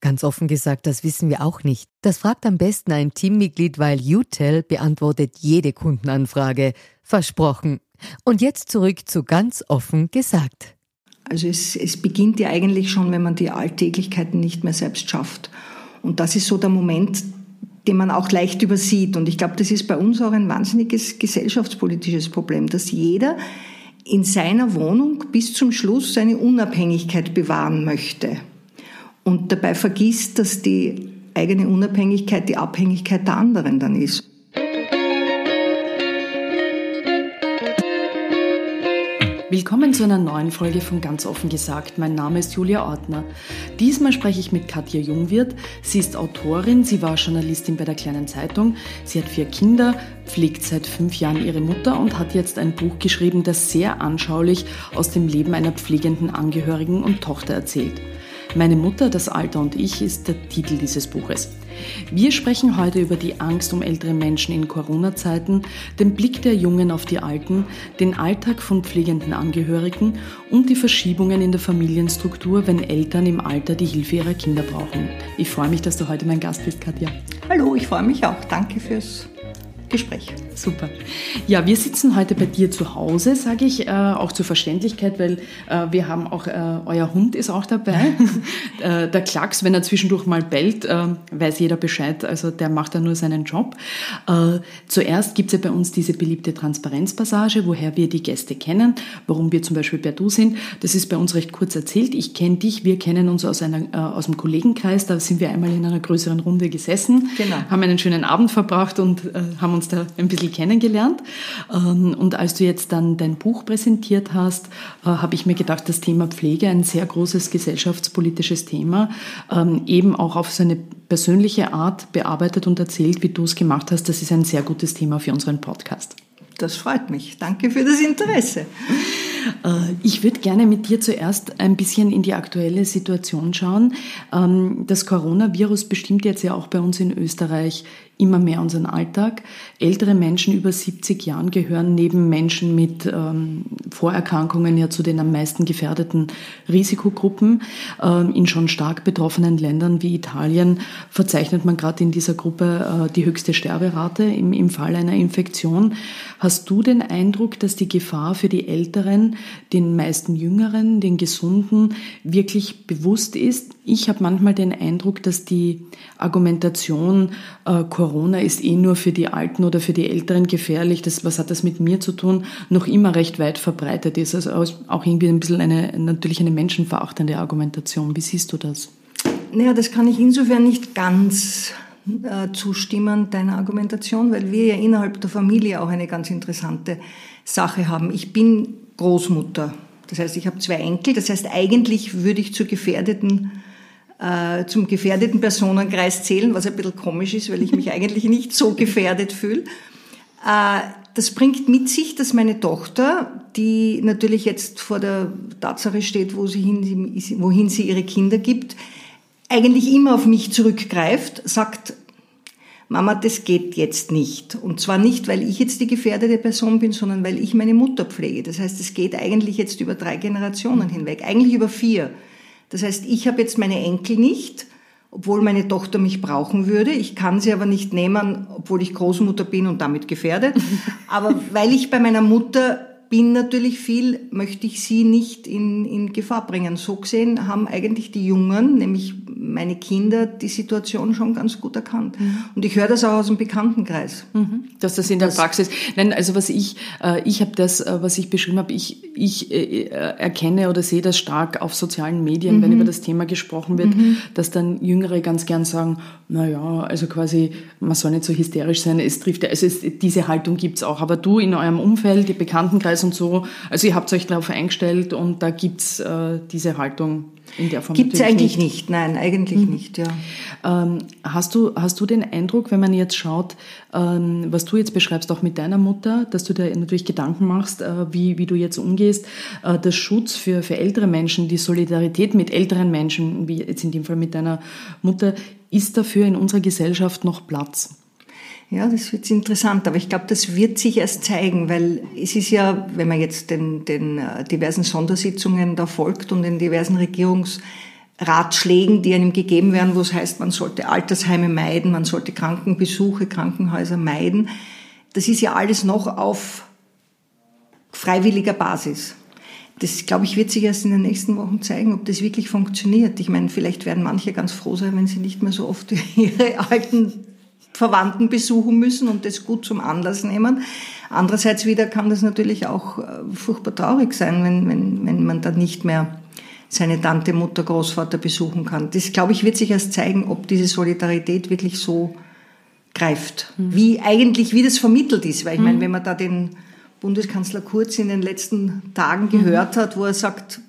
Ganz offen gesagt, das wissen wir auch nicht. Das fragt am besten ein Teammitglied, weil UTEL beantwortet jede Kundenanfrage. Versprochen. Und jetzt zurück zu ganz offen gesagt. Also es beginnt ja eigentlich schon, wenn man die Alltäglichkeiten nicht mehr selbst schafft. Und das ist so der Moment, den man auch leicht übersieht. Und ich glaube, das ist bei uns auch ein wahnsinniges gesellschaftspolitisches Problem, dass jeder in seiner Wohnung bis zum Schluss seine Unabhängigkeit bewahren möchte. Und dabei vergisst, dass die eigene Unabhängigkeit die Abhängigkeit der anderen dann ist. Willkommen zu einer neuen Folge von Ganz offen gesagt. Mein Name ist Julia Ortner. Diesmal spreche ich mit Katja Jungwirth. Sie ist Autorin, sie war Journalistin bei der Kleinen Zeitung. Sie hat 4 Kinder, pflegt seit 5 Jahren ihre Mutter und hat jetzt ein Buch geschrieben, das sehr anschaulich aus dem Leben einer pflegenden Angehörigen und Tochter erzählt. Meine Mutter, das Alter und ich ist der Titel dieses Buches. Wir sprechen heute über die Angst um ältere Menschen in Corona-Zeiten, den Blick der Jungen auf die Alten, den Alltag von pflegenden Angehörigen und die Verschiebungen in der Familienstruktur, wenn Eltern im Alter die Hilfe ihrer Kinder brauchen. Ich freue mich, dass du heute mein Gast bist, Katja. Hallo, ich freue mich auch. Danke fürs Gespräch. Super. Ja, wir sitzen heute bei dir zu Hause, sage ich, auch zur Verständlichkeit, weil wir haben auch, euer Hund ist auch dabei. Der Klacks, wenn er zwischendurch mal bellt, weiß jeder Bescheid, also der macht da nur seinen Job. Zuerst gibt es ja bei uns diese beliebte Transparenzpassage, woher wir die Gäste kennen, warum wir zum Beispiel per Du sind. Das ist bei uns recht kurz erzählt. Ich kenne dich, wir kennen uns aus dem Kollegenkreis, da sind wir einmal in einer größeren Runde gesessen, genau. Haben einen schönen Abend verbracht und haben uns da ein bisschen kennengelernt. Und als du jetzt dann dein Buch präsentiert hast, habe ich mir gedacht, das Thema Pflege, ein sehr großes gesellschaftspolitisches Thema, eben auch auf so eine persönliche Art bearbeitet und erzählt, wie du es gemacht hast. Das ist ein sehr gutes Thema für unseren Podcast. Das freut mich. Danke für das Interesse. Ich würde gerne mit dir zuerst ein bisschen in die aktuelle Situation schauen. Das Coronavirus bestimmt jetzt ja auch bei uns in Österreich immer mehr unseren Alltag. Ältere Menschen über 70 Jahren gehören neben Menschen mit Vorerkrankungen ja zu den am meisten gefährdeten Risikogruppen. In schon stark betroffenen Ländern wie Italien verzeichnet man gerade in dieser Gruppe die höchste Sterberate im Fall einer Infektion. Hast du den Eindruck, dass die Gefahr für die Älteren, den meisten Jüngeren, den Gesunden wirklich bewusst ist? Ich habe manchmal den Eindruck, dass die Argumentation Corona ist eh nur für die Alten oder für die Älteren gefährlich, das, was hat das mit mir zu tun, noch immer recht weit verbreitet ist. Also auch irgendwie ein bisschen natürlich eine menschenverachtende Argumentation. Wie siehst du das? Naja, das kann ich insofern nicht ganz zustimmen deiner Argumentation, weil wir ja innerhalb der Familie auch eine ganz interessante Sache haben. Ich bin Großmutter, das heißt, ich habe 2 Enkel, das heißt, eigentlich würde ich zum gefährdeten Personenkreis zählen, was ein bisschen komisch ist, weil ich mich eigentlich nicht so gefährdet fühle. Das bringt mit sich, dass meine Tochter, die natürlich jetzt vor der Tatsache steht, wohin sie ihre Kinder gibt, eigentlich immer auf mich zurückgreift, sagt, Mama, das geht jetzt nicht. Und zwar nicht, weil ich jetzt die gefährdete Person bin, sondern weil ich meine Mutter pflege. Das heißt, es geht eigentlich jetzt über 3 Generationen hinweg, eigentlich über 4. Das heißt, ich habe jetzt meine Enkel nicht, obwohl meine Tochter mich brauchen würde. Ich kann sie aber nicht nehmen, obwohl ich Großmutter bin und damit gefährdet. Aber weil ich bei meiner Mutter bin natürlich viel, möchte ich sie nicht in Gefahr bringen. So gesehen haben eigentlich die Jungen, nämlich meine Kinder, die Situation schon ganz gut erkannt. Und ich höre das auch aus dem Bekanntenkreis. Dass das in der Praxis... Nein, also was ich habe das, was ich beschrieben habe, ich erkenne oder sehe das stark auf sozialen Medien, wenn über das Thema gesprochen wird, dass dann Jüngere ganz gern sagen, naja, also quasi, man soll nicht so hysterisch sein, es trifft, also diese Haltung gibt's auch, aber du in eurem Umfeld, im Bekanntenkreis und so, also ihr habt euch darauf eingestellt und da gibt's diese Haltung in der Form gibt's eigentlich nicht. Nein, eigentlich nicht, ja. Hast du den Eindruck, wenn man jetzt schaut, was du jetzt beschreibst, auch mit deiner Mutter, dass du dir natürlich Gedanken machst, wie du jetzt umgehst, der Schutz für ältere Menschen, die Solidarität mit älteren Menschen, wie jetzt in dem Fall mit deiner Mutter, ist dafür in unserer Gesellschaft noch Platz? Ja, das wird interessant, aber ich glaube, das wird sich erst zeigen, weil es ist ja, wenn man jetzt den diversen Sondersitzungen da folgt und den diversen Regierungsratschlägen, die einem gegeben werden, wo es heißt, man sollte Altersheime meiden, man sollte Krankenbesuche, Krankenhäuser meiden, das ist ja alles noch auf freiwilliger Basis. Das, glaube ich, wird sich erst in den nächsten Wochen zeigen, ob das wirklich funktioniert. Ich meine, vielleicht werden manche ganz froh sein, wenn sie nicht mehr so oft ihre alten Verwandten besuchen müssen und das gut zum Anlass nehmen. Andererseits wieder kann das natürlich auch furchtbar traurig sein, wenn man dann nicht mehr seine Tante, Mutter, Großvater besuchen kann. Das, glaube ich, wird sich erst zeigen, ob diese Solidarität wirklich so greift, wie das vermittelt ist. Weil ich meine, wenn man da den Bundeskanzler Kurz in den letzten Tagen gehört hat, wo er sagt,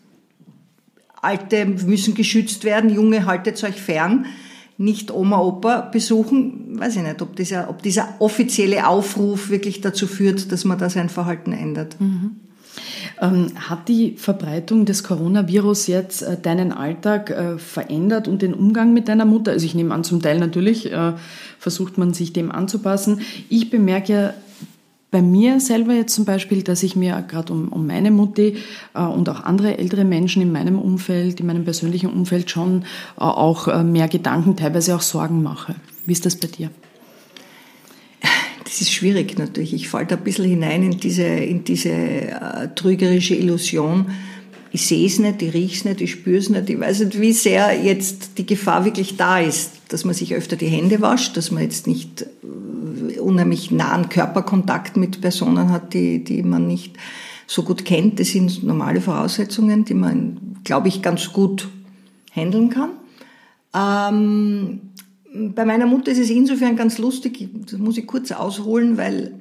Alte müssen geschützt werden, Junge, haltet euch fern, nicht Oma, Opa besuchen, weiß ich nicht, ob dieser offizielle Aufruf wirklich dazu führt, dass man da sein Verhalten ändert. Hat die Verbreitung des Coronavirus jetzt deinen Alltag verändert und den Umgang mit deiner Mutter? Also ich nehme an, zum Teil natürlich versucht man sich dem anzupassen. Ich bemerke ja, bei mir selber jetzt zum Beispiel, dass ich mir gerade um meine Mutti und auch andere ältere Menschen in meinem Umfeld, in meinem persönlichen Umfeld schon auch mehr Gedanken, teilweise auch Sorgen mache. Wie ist das bei dir? Das ist schwierig natürlich. Ich falle da ein bisschen hinein in diese trügerische Illusion. Ich sehe es nicht, ich rieche es nicht, ich spüre es nicht. Ich weiß nicht, wie sehr jetzt die Gefahr wirklich da ist, dass man sich öfter die Hände wascht, dass man jetzt nicht unheimlich nahen Körperkontakt mit Personen hat, die man nicht so gut kennt. Das sind normale Voraussetzungen, die man, glaube ich, ganz gut handeln kann. Bei meiner Mutter ist es insofern ganz lustig, das muss ich kurz ausholen, weil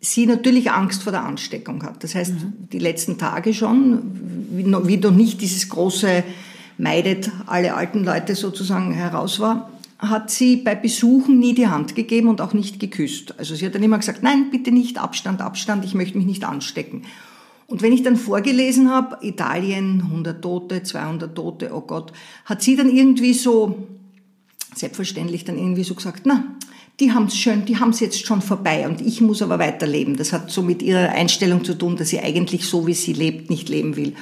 sie natürlich Angst vor der Ansteckung hat. Das heißt, die letzten Tage schon, wie noch nicht dieses große meidet alle alten Leute sozusagen heraus war, hat sie bei Besuchen nie die Hand gegeben und auch nicht geküsst. Also sie hat dann immer gesagt, nein, bitte nicht, Abstand, Abstand, ich möchte mich nicht anstecken. Und wenn ich dann vorgelesen habe, Italien, 100 Tote, 200 Tote, oh Gott, hat sie dann irgendwie so, selbstverständlich dann irgendwie so gesagt, na, die haben's schön, die haben's jetzt schon vorbei und ich muss aber weiterleben. Das hat so mit ihrer Einstellung zu tun, dass sie eigentlich so, wie sie lebt, nicht leben will.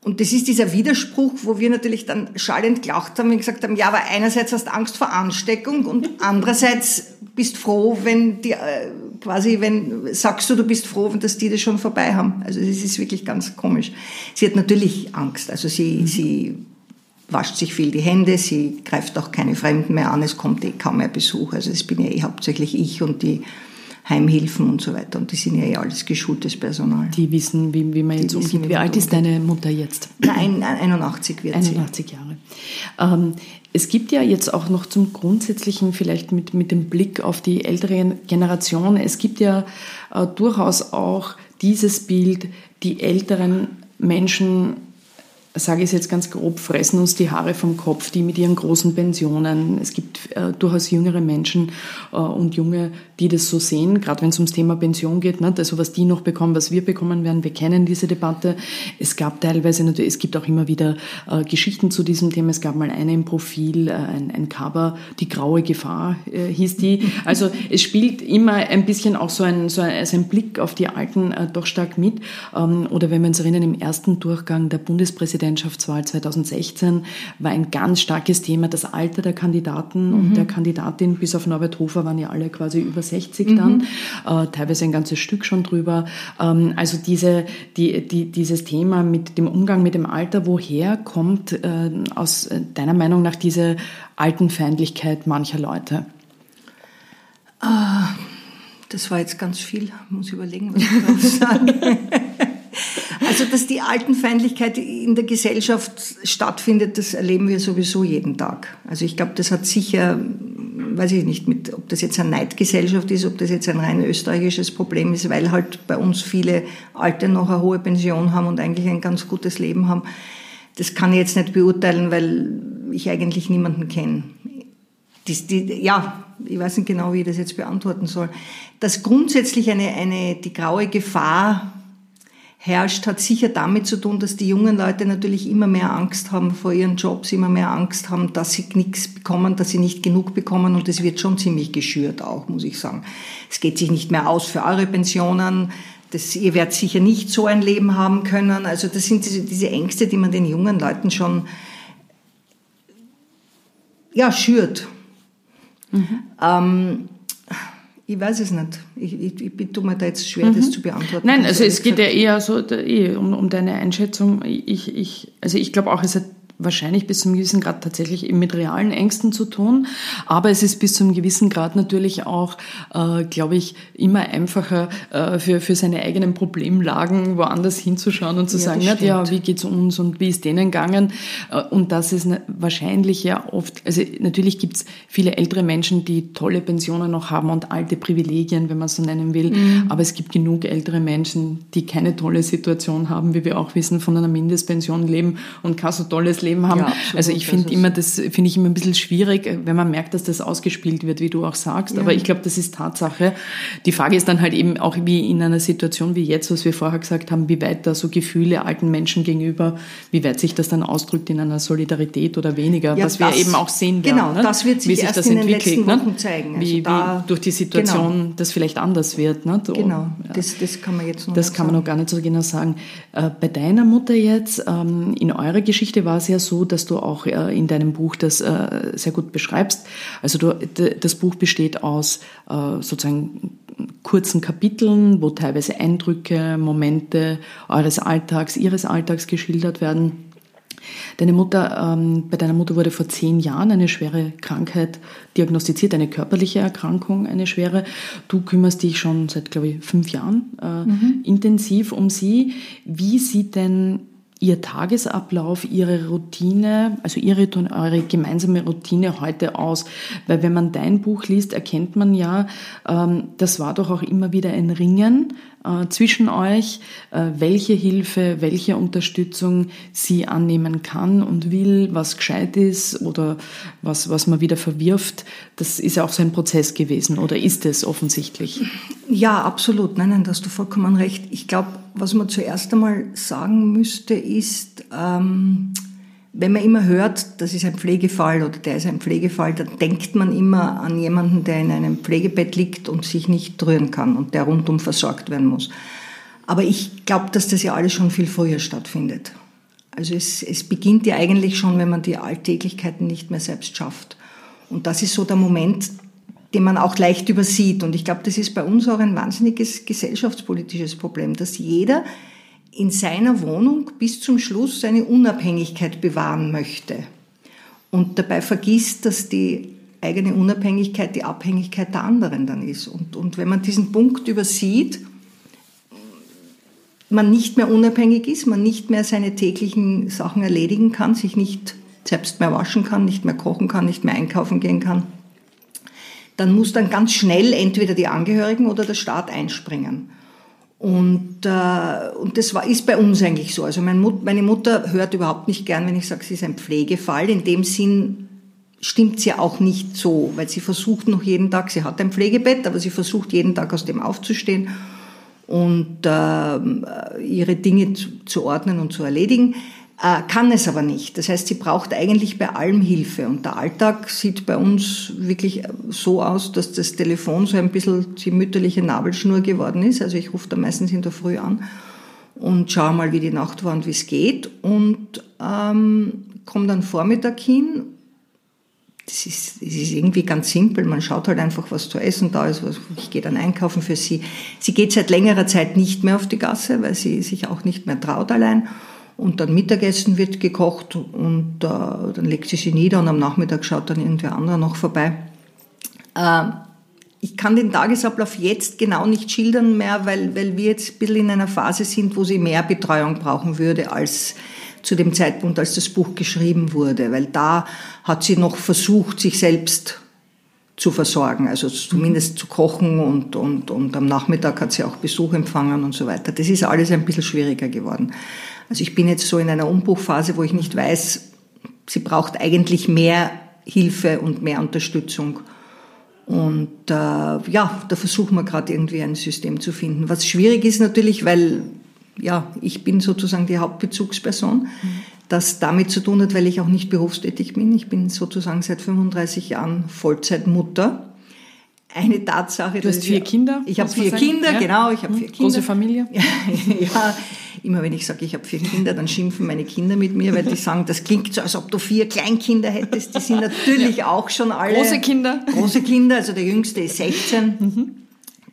Und das ist dieser Widerspruch, wo wir natürlich dann schallend gelacht haben und gesagt haben, ja, aber einerseits hast du Angst vor Ansteckung und andererseits bist froh, du bist froh, dass die das schon vorbei haben. Also es ist wirklich ganz komisch. Sie hat natürlich Angst. Also sie wascht sich viel die Hände, sie greift auch keine Fremden mehr an, es kommt kaum mehr Besuch. Also es bin ja hauptsächlich ich und die Heimhilfen und so weiter. Und die sind ja alles geschultes Personal. Die wissen, wie man jetzt umgeht. Wie alt ist deine Mutter jetzt? Nein, 81 wird sie. 81 Jahre. Es gibt ja jetzt auch noch zum Grundsätzlichen, vielleicht mit dem Blick auf die ältere Generation, es gibt ja durchaus auch dieses Bild, die älteren Menschen, sage ich es jetzt ganz grob, fressen uns die Haare vom Kopf, die mit ihren großen Pensionen. Es gibt durchaus jüngere Menschen und Junge, die das so sehen, gerade wenn es ums Thema Pension geht, ne? Also was die noch bekommen, was wir bekommen werden, wir kennen diese Debatte. Es gab teilweise natürlich, es gibt auch immer wieder Geschichten zu diesem Thema. Es gab mal eine im Profil, ein Cover, die graue Gefahr hieß die. Also es spielt immer ein bisschen auch so ein Blick auf die Alten doch stark mit. Oder wenn wir uns erinnern, im ersten Durchgang der Bundespräsident Präsidentschaftswahl 2016 war ein ganz starkes Thema das Alter der Kandidaten und der Kandidatin. Bis auf Norbert Hofer waren ja alle quasi über 60 dann, teilweise ein ganzes Stück schon drüber. Also dieses Thema mit dem Umgang mit dem Alter, woher kommt aus deiner Meinung nach diese Altenfeindlichkeit mancher Leute? Das war jetzt ganz viel. Ich muss überlegen, was ich drauf sage. Also, dass die Altenfeindlichkeit in der Gesellschaft stattfindet, das erleben wir sowieso jeden Tag. Also ich glaube, das hat sicher, weiß ich nicht, mit, ob das jetzt eine Neidgesellschaft ist, ob das jetzt ein rein österreichisches Problem ist, weil halt bei uns viele Alte noch eine hohe Pension haben und eigentlich ein ganz gutes Leben haben. Das kann ich jetzt nicht beurteilen, weil ich eigentlich niemanden kenne. Ich weiß nicht genau, wie ich das jetzt beantworten soll. Dass grundsätzlich die graue Gefahr herrscht, hat sicher damit zu tun, dass die jungen Leute natürlich immer mehr Angst haben vor ihren Jobs, immer mehr Angst haben, dass sie nichts bekommen, dass sie nicht genug bekommen. Und es wird schon ziemlich geschürt auch, muss ich sagen. Es geht sich nicht mehr aus für eure Pensionen. Ihr werdet sicher nicht so ein Leben haben können. Also das sind diese Ängste, die man den jungen Leuten schon schürt. Mhm. Ich weiß es nicht. Ich tue mir da jetzt schwer, das zu beantworten. Nein, also es geht ja eher so um deine Einschätzung. Ich glaube auch, es hat wahrscheinlich bis zum gewissen Grad tatsächlich eben mit realen Ängsten zu tun. Aber es ist bis zum gewissen Grad natürlich auch, glaube ich, immer einfacher für seine eigenen Problemlagen woanders hinzuschauen und zu sagen, wie geht's uns und wie ist denen gegangen? Und das ist wahrscheinlich ja oft, also natürlich gibt's viele ältere Menschen, die tolle Pensionen noch haben und alte Privilegien, wenn man es so nennen will. Mhm. Aber es gibt genug ältere Menschen, die keine tolle Situation haben, wie wir auch wissen, von einer Mindestpension leben und kein so tolles Leben haben. Ja, also finde ich immer ein bisschen schwierig, wenn man merkt, dass das ausgespielt wird, wie du auch sagst. Ja. Aber ich glaube, das ist Tatsache. Die Frage ist dann halt eben auch, wie in einer Situation wie jetzt, was wir vorher gesagt haben, wie weit da so Gefühle alten Menschen gegenüber, wie weit sich das dann ausdrückt in einer Solidarität oder weniger, was wir eben auch sehen werden. Genau, das wird sich erst in den letzten Wochen zeigen. Also wie durch die Situation das vielleicht anders wird. Nicht? Genau, das kann man jetzt noch nicht sagen. Das kann man noch gar nicht so genau sagen. Bei deiner Mutter jetzt, in eurer Geschichte war es ja so, dass du auch in deinem Buch das sehr gut beschreibst. Also das Buch besteht aus sozusagen kurzen Kapiteln, wo teilweise Eindrücke, Momente eures Alltags, ihres Alltags geschildert werden. Bei deiner Mutter wurde vor 10 Jahren eine schwere Krankheit diagnostiziert, eine körperliche Erkrankung, eine schwere. Du kümmerst dich schon seit, glaube ich, 5 Jahren intensiv um sie. Wie sieht denn ihr Tagesablauf, ihre Routine, also eure gemeinsame Routine heute aus? Weil wenn man dein Buch liest, erkennt man ja, das war doch auch immer wieder ein Ringen zwischen euch, welche Hilfe, welche Unterstützung sie annehmen kann und will, was gescheit ist oder was man wieder verwirft. Das ist ja auch so ein Prozess gewesen oder ist es offensichtlich? Ja, absolut. Nein, da hast du vollkommen recht. Ich glaube, was man zuerst einmal sagen müsste, ist, wenn man immer hört, das ist ein Pflegefall oder der ist ein Pflegefall, dann denkt man immer an jemanden, der in einem Pflegebett liegt und sich nicht rühren kann und der rundum versorgt werden muss. Aber ich glaube, dass das ja alles schon viel früher stattfindet. Also es beginnt ja eigentlich schon, wenn man die Alltäglichkeiten nicht mehr selbst schafft. Und das ist so der Moment, den man auch leicht übersieht. Und ich glaube, das ist bei uns auch ein wahnsinniges gesellschaftspolitisches Problem, dass jeder in seiner Wohnung bis zum Schluss seine Unabhängigkeit bewahren möchte und dabei vergisst, dass die eigene Unabhängigkeit die Abhängigkeit der anderen dann ist. Und wenn man diesen Punkt übersieht, man nicht mehr unabhängig ist, man nicht mehr seine täglichen Sachen erledigen kann, sich nicht selbst mehr waschen kann, nicht mehr kochen kann, nicht mehr einkaufen gehen kann, dann muss dann ganz schnell entweder die Angehörigen oder der Staat einspringen. Und das ist bei uns eigentlich so. Also meine Mutter hört überhaupt nicht gern, wenn ich sage, sie ist ein Pflegefall. In dem Sinn stimmt sie auch nicht so, weil sie versucht noch jeden Tag, sie hat ein Pflegebett, aber sie versucht jeden Tag aus dem aufzustehen und ihre Dinge zu ordnen und zu erledigen. Kann es aber nicht. Das heißt, sie braucht eigentlich bei allem Hilfe. Und der Alltag sieht bei uns wirklich so aus, dass das Telefon so ein bisschen die mütterliche Nabelschnur geworden ist. Also ich rufe da meistens in der Früh an und schaue mal, wie die Nacht war und wie es geht, und komme dann Vormittag hin. Das ist irgendwie ganz simpel, man schaut halt einfach, was zu essen da ist, ich gehe dann einkaufen für sie. Sie geht seit längerer Zeit nicht mehr auf die Gasse, weil sie sich auch nicht mehr traut allein. Und dann Mittagessen wird gekocht und dann legt sie sich nieder und am Nachmittag schaut dann irgendwer anderer noch vorbei. Ich kann den Tagesablauf jetzt genau nicht schildern mehr, weil wir jetzt ein bisschen in einer Phase sind, wo sie mehr Betreuung brauchen würde als zu dem Zeitpunkt, als das Buch geschrieben wurde, weil da hat sie noch versucht, sich selbst zu versorgen, also zumindest zu kochen und am Nachmittag hat sie auch Besuch empfangen und so weiter. Das ist alles ein bisschen schwieriger geworden. Also ich bin jetzt so in einer Umbruchphase, wo ich nicht weiß, sie braucht eigentlich mehr Hilfe und mehr Unterstützung. Und da versuchen wir gerade irgendwie ein System zu finden. Was schwierig ist natürlich, weil ich bin sozusagen die Hauptbezugsperson, das damit zu tun hat, weil ich auch nicht berufstätig bin. Ich bin sozusagen seit 35 Jahren Vollzeitmutter. Eine Tatsache. Du hast 4 Kinder? Ich habe 4 Kinder, ja. Genau. Ich habe 4 Kinder. Große Familie? Ja, immer wenn ich sage, ich habe 4 Kinder, dann schimpfen meine Kinder mit mir, weil die sagen, das klingt so, als ob du 4 Kleinkinder hättest. Die sind natürlich auch schon alle... Große Kinder, also der Jüngste ist 16.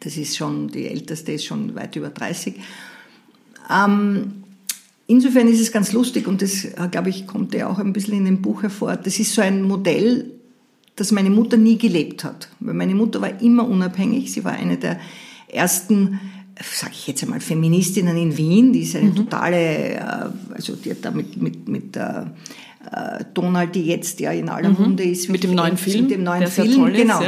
Das ist schon, die Älteste ist schon weit über 30. Insofern ist es ganz lustig und das, glaube ich, kommt ja auch ein bisschen in dem Buch hervor. Das ist so ein Modell, das meine Mutter nie gelebt hat. Weil meine Mutter war immer unabhängig. Sie war eine der ersten, sage ich jetzt einmal, Feministinnen in Wien. Die ist eine totale, also die hat da mit Donald, die jetzt ja in aller Munde ist. Mit dem neuen Film. Genau.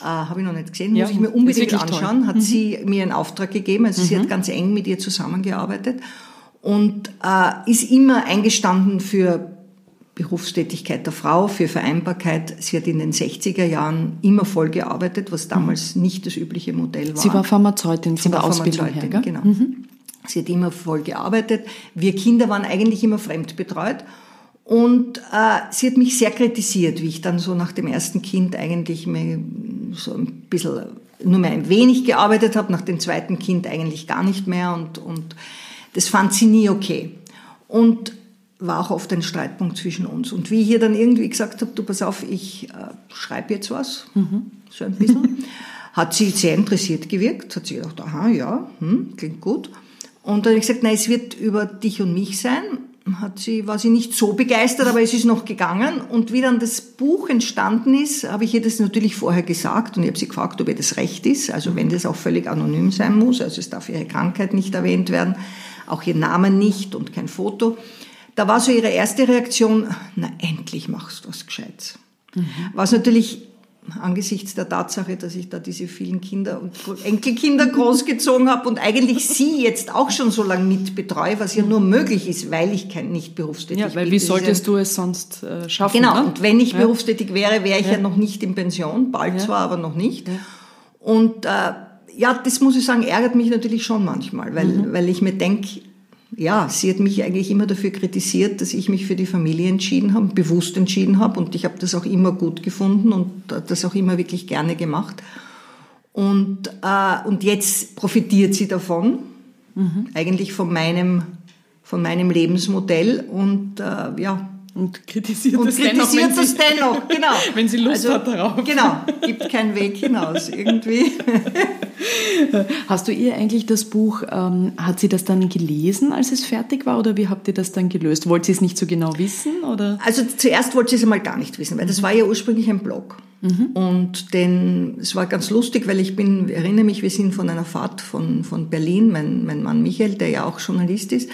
Habe ich noch nicht gesehen, muss ich mir unbedingt anschauen. Toll. Hat sie mir einen Auftrag gegeben, also sie hat ganz eng mit ihr zusammengearbeitet und ist immer eingestanden für Berufstätigkeit der Frau, für Vereinbarkeit. Sie hat in den 60er Jahren immer voll gearbeitet, was damals nicht das übliche Modell war. Sie war Pharmazeutin von der Ausbildung her, gell? Genau. Sie hat immer voll gearbeitet. Wir Kinder waren eigentlich immer fremdbetreut. Und sie hat mich sehr kritisiert, wie ich dann so nach dem ersten Kind eigentlich mehr, so ein bisschen, nur mehr ein wenig gearbeitet habe, nach dem zweiten Kind eigentlich gar nicht mehr und das fand sie nie okay. Und war auch oft ein Streitpunkt zwischen uns. Und wie ich ihr dann irgendwie gesagt habe, du pass auf, ich schreibe jetzt was, so ein bisschen, hat sie sehr interessiert gewirkt, hat sie gedacht, aha, ja, klingt gut. Und dann habe ich gesagt, nein, es wird über dich und mich sein. War sie nicht so begeistert, aber es ist noch gegangen. Und wie dann das Buch entstanden ist, habe ich ihr das natürlich vorher gesagt und ich habe sie gefragt, ob ihr das recht ist, also wenn das auch völlig anonym sein muss, also es darf ihre Krankheit nicht erwähnt werden, auch ihr Name nicht und kein Foto. Da war so ihre erste Reaktion, na endlich machst du was Gescheites. Was natürlich angesichts der Tatsache, dass ich da diese vielen Kinder und Enkelkinder großgezogen habe und eigentlich sie jetzt auch schon so lange mitbetreue, was ja nur möglich ist, weil ich nicht berufstätig bin. Ja, weil wie solltest du es sonst schaffen? Genau, ne? Und wenn ich berufstätig wäre, wäre ich ja noch nicht in Pension, bald zwar, aber noch nicht. Ja. Und das muss ich sagen, ärgert mich natürlich schon manchmal, weil ich mir denke, sie hat mich eigentlich immer dafür kritisiert, dass ich mich für die Familie bewusst entschieden habe und ich habe das auch immer gut gefunden und das auch immer wirklich gerne gemacht. Und jetzt profitiert sie davon, eigentlich von meinem Lebensmodell und und kritisiert das dennoch, genau. Wenn sie Lust hat darauf. Genau, gibt keinen Weg hinaus, irgendwie. Hast du ihr eigentlich das Buch, hat sie das dann gelesen, als es fertig war, oder wie habt ihr das dann gelöst? Wollt sie es nicht so genau wissen, oder? Also zuerst wollte sie es einmal gar nicht wissen, weil das war ja ursprünglich ein Blog. Und es war ganz lustig, weil ich erinnere mich, wir sind von einer Fahrt von Berlin, mein Mann Michael, der ja auch Journalist ist,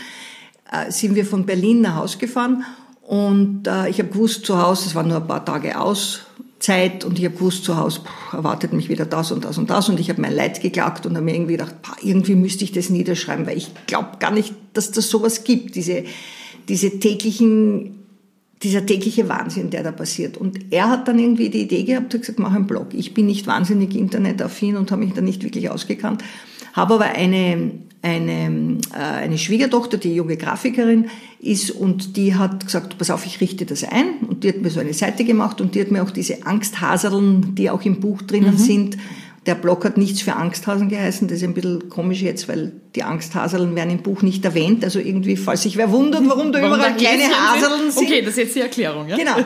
sind wir von Berlin nach Hause gefahren. Und ich habe gewusst, zu Hause, es waren nur ein paar Tage Auszeit, und ich habe gewusst, zu Hause erwartet mich wieder das und das und das. Und ich habe mein Leid geklagt und habe mir irgendwie gedacht, irgendwie müsste ich das niederschreiben, weil ich glaube gar nicht, dass das sowas gibt, dieser tägliche Wahnsinn, der da passiert. Und er hat dann irgendwie die Idee gehabt, hat gesagt, mach einen Blog. Ich bin nicht wahnsinnig internetaffin und habe mich da nicht wirklich ausgekannt, habe aber eine Schwiegertochter, die junge Grafikerin ist, und die hat gesagt, pass auf, ich richte das ein, und die hat mir so eine Seite gemacht und die hat mir auch diese Angsthaserln, die auch im Buch drinnen sind, Der Blog hat nichts für Angsthasen geheißen, das ist ein bisschen komisch jetzt, weil die Angsthaseln werden im Buch nicht erwähnt, also irgendwie, falls sich wer wundert, warum überall da kleine Haseln sind. Okay, das ist jetzt die Erklärung. Ja? Genau.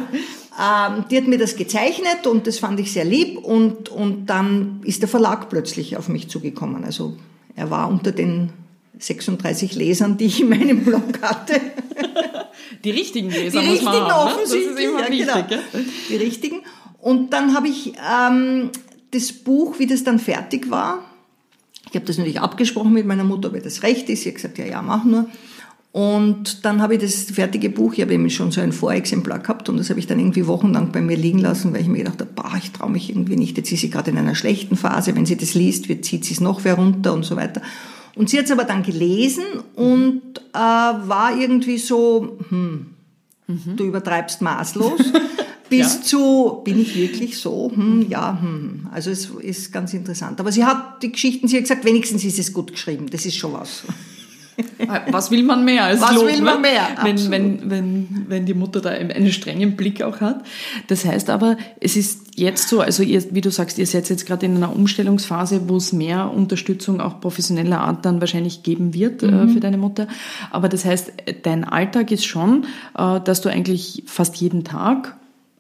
Die hat mir das gezeichnet und das fand ich sehr lieb und dann ist der Verlag plötzlich auf mich zugekommen. Also er war unter den 36 Lesern, die ich in meinem Blog hatte. Die richtigen Leser, die muss man richtigen haben, offensichtlich, ne? Das ist immer wichtig, genau. Ja? Die richtigen. Und dann habe ich das Buch, wie das dann fertig war, ich habe das natürlich abgesprochen mit meiner Mutter, ob ihr das recht ist. Sie hat gesagt, ja, mach nur. Und dann habe ich das fertige Buch, ich habe eben schon so ein Vorexemplar gehabt und das habe ich dann irgendwie wochenlang bei mir liegen lassen, weil ich mir gedacht habe, ich traue mich irgendwie nicht, jetzt ist sie gerade in einer schlechten Phase, wenn sie das liest, zieht sie es noch wer runter und so weiter. Und sie hat es aber dann gelesen und war irgendwie so, du übertreibst maßlos. Bis zu, bin ich wirklich so? Also es ist ganz interessant. Aber sie hat gesagt, wenigstens ist es gut geschrieben. Das ist schon was. Was will man mehr als Lob? Was will man mehr? Wenn die Mutter da einen strengen Blick auch hat. Das heißt aber, es ist jetzt so, also wie du sagst, ihr seid jetzt gerade in einer Umstellungsphase, wo es mehr Unterstützung auch professioneller Art dann wahrscheinlich geben wird für deine Mutter. Aber das heißt, dein Alltag ist schon, dass du eigentlich fast jeden Tag,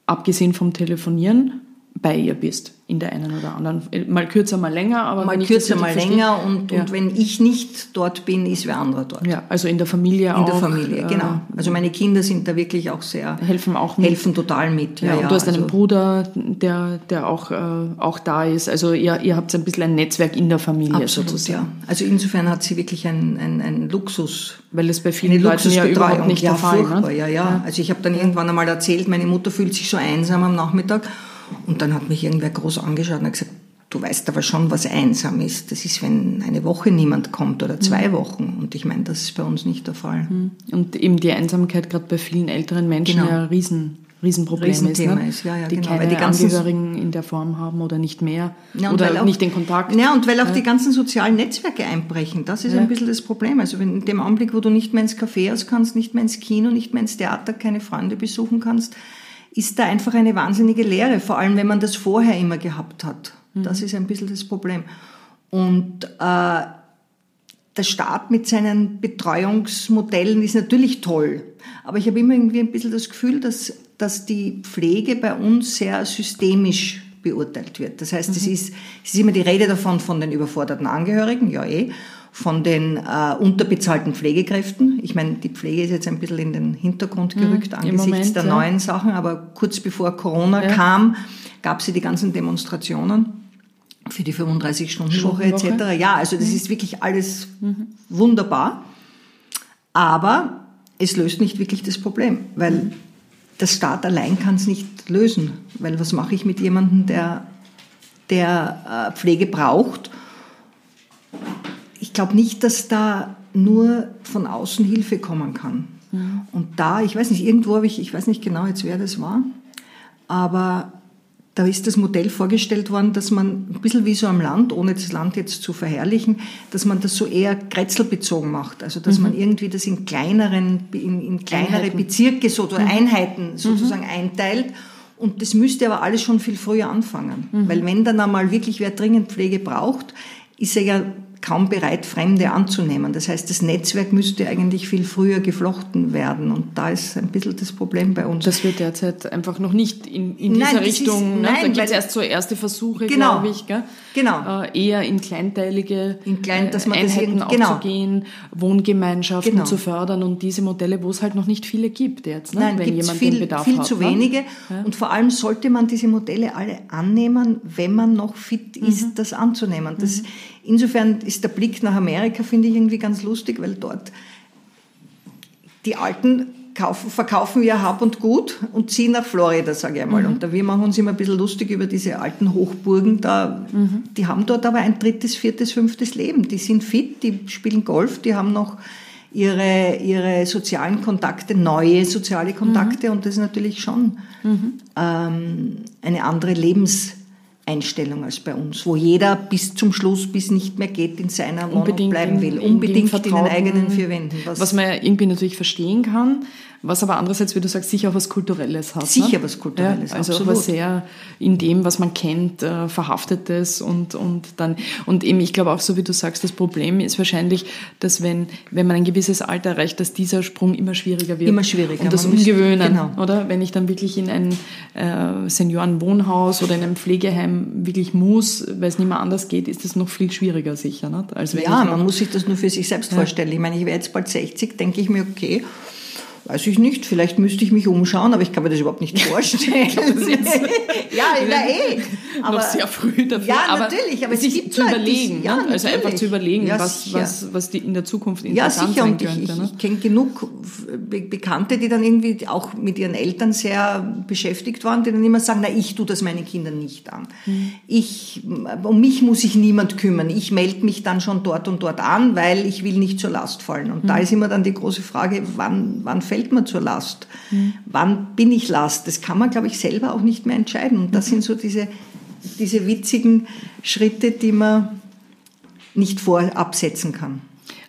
abgesehen vom Telefonieren, bei ihr bist, in der einen oder anderen, mal kürzer, mal länger, aber mal kürzer, mal länger und wenn ich nicht dort bin, ist wer anderer dort. Ja, also in der Familie auch. In der Familie, genau. Also meine Kinder sind da wirklich auch sehr, helfen total mit. Ja, und du hast einen Bruder, der auch da ist, also ihr habt ein bisschen ein Netzwerk in der Familie. Absolut, sozusagen. Ja. Also insofern hat sie wirklich ein Luxus. Weil es bei vielen Leuten ja überhaupt nicht der Fall ist. Ne? Ja. Also ich habe dann irgendwann einmal erzählt, meine Mutter fühlt sich so einsam am Nachmittag. Und dann hat mich irgendwer groß angeschaut und hat gesagt, du weißt aber schon, was einsam ist. Das ist, wenn eine Woche niemand kommt oder 2 Wochen. Und ich meine, das ist bei uns nicht der Fall. Und eben die Einsamkeit gerade bei vielen älteren Menschen ja ein Riesenproblem ist, ja, die keine Angehörigen in der Form haben oder nicht mehr oder nicht den Kontakt. Ja, und weil auch die ganzen sozialen Netzwerke einbrechen, das ist ein bisschen das Problem. Also wenn in dem Augenblick, wo du nicht mehr ins Café kannst, nicht mehr ins Kino, nicht mehr ins Theater, keine Freunde besuchen kannst, ist da einfach eine wahnsinnige Leere, vor allem wenn man das vorher immer gehabt hat. Das ist ein bisschen das Problem. Und der Staat mit seinen Betreuungsmodellen ist natürlich toll, aber ich habe immer irgendwie ein bisschen das Gefühl, dass die Pflege bei uns sehr systemisch beurteilt wird. Das heißt, es ist immer die Rede davon, von den überforderten Angehörigen, von den unterbezahlten Pflegekräften. Ich meine, die Pflege ist jetzt ein bisschen in den Hintergrund gerückt angesichts der neuen Sachen, aber kurz bevor Corona kam, gab es die ganzen Demonstrationen für die 35-Stunden-Woche etc. Ja, also das ist wirklich alles wunderbar, aber es löst nicht wirklich das Problem, weil der Staat allein kann es nicht lösen, weil was mache ich mit jemandem, der Pflege braucht? Ich glaube nicht, dass da nur von außen Hilfe kommen kann. Und da, ich weiß nicht, irgendwo habe ich weiß nicht genau jetzt, wer das war, aber da ist das Modell vorgestellt worden, dass man ein bisschen wie so am Land, ohne das Land jetzt zu verherrlichen, dass man das so eher kretzelbezogen macht. Also, dass man irgendwie das in kleinere Einheiten. Bezirke oder Einheiten sozusagen einteilt. Und das müsste aber alles schon viel früher anfangen. Weil wenn dann einmal wirklich wer dringend Pflege braucht, ist er ja kaum bereit, Fremde anzunehmen. Das heißt, das Netzwerk müsste eigentlich viel früher geflochten werden. Und da ist ein bisschen das Problem bei uns. Das wird derzeit einfach noch nicht in dieser Richtung. Da gibt es erst so erste Versuche, glaube ich. Gell? Genau. Eher in kleinteilige Einheiten aufzugehen, Wohngemeinschaften zu fördern und diese Modelle, wo es halt noch nicht viele gibt jetzt. Ne? Nein, wenn jemand den Bedarf hat. Zu wenige. Ja. Und vor allem sollte man diese Modelle alle annehmen, wenn man noch fit ist, das anzunehmen. Das Insofern ist der Blick nach Amerika, finde ich, irgendwie ganz lustig, weil dort die Alten verkaufen ja Hab und Gut und ziehen nach Florida, sage ich einmal. Und wir machen uns immer ein bisschen lustig über diese alten Hochburgen da. Die haben dort aber ein 3., 4., 5. Leben. Die sind fit, die spielen Golf, die haben noch ihre sozialen Kontakte, neue soziale Kontakte. Und das ist natürlich schon eine andere Lebenseinstellung als bei uns, wo jeder bis zum Schluss, bis nicht mehr geht, in seiner Wohnung bleiben will. Unbedingt in den eigenen 4 Wänden. Was man ja irgendwie natürlich verstehen kann, was aber andererseits, wie du sagst, sicher auch was Kulturelles hat. Sicher, ne? Was Kulturelles, ja, also absolut. Was sehr in dem, was man kennt, Verhaftetes und dann, und eben, ich glaube auch, so wie du sagst, das Problem ist wahrscheinlich, dass wenn man ein gewisses Alter erreicht, dass dieser Sprung immer schwieriger wird. Immer schwieriger. Und das Umgewöhnen, genau. Oder? Wenn ich dann wirklich in ein Seniorenwohnhaus oder in ein Pflegeheim wirklich muss, weil es nicht mehr anders geht, ist das noch viel schwieriger sicher, ne? Als wenn man muss sich das nur für sich selbst vorstellen. Ich meine, ich wäre jetzt bald 60, denke ich mir, okay, weiß ich nicht, vielleicht müsste ich mich umschauen, aber ich kann mir das überhaupt nicht vorstellen. Ich glaube, das ist aber noch sehr früh dafür. Ja, natürlich, aber es gibt zu überlegen. Ja, also einfach zu überlegen, ja, was die in der Zukunft interessant sein könnte. Ja, sicher, und ich kenne genug Bekannte, die dann irgendwie auch mit ihren Eltern sehr beschäftigt waren, die dann immer sagen, ich tue das meinen Kindern nicht an. Um mich muss sich niemand kümmern. Ich melde mich dann schon dort und dort an, weil ich will nicht zur Last fallen. Und da ist immer dann die große Frage, wann fällt man zur Last? Wann bin ich Last? Das kann man, glaube ich, selber auch nicht mehr entscheiden. Und das sind so diese witzigen Schritte, die man nicht vorab setzen kann.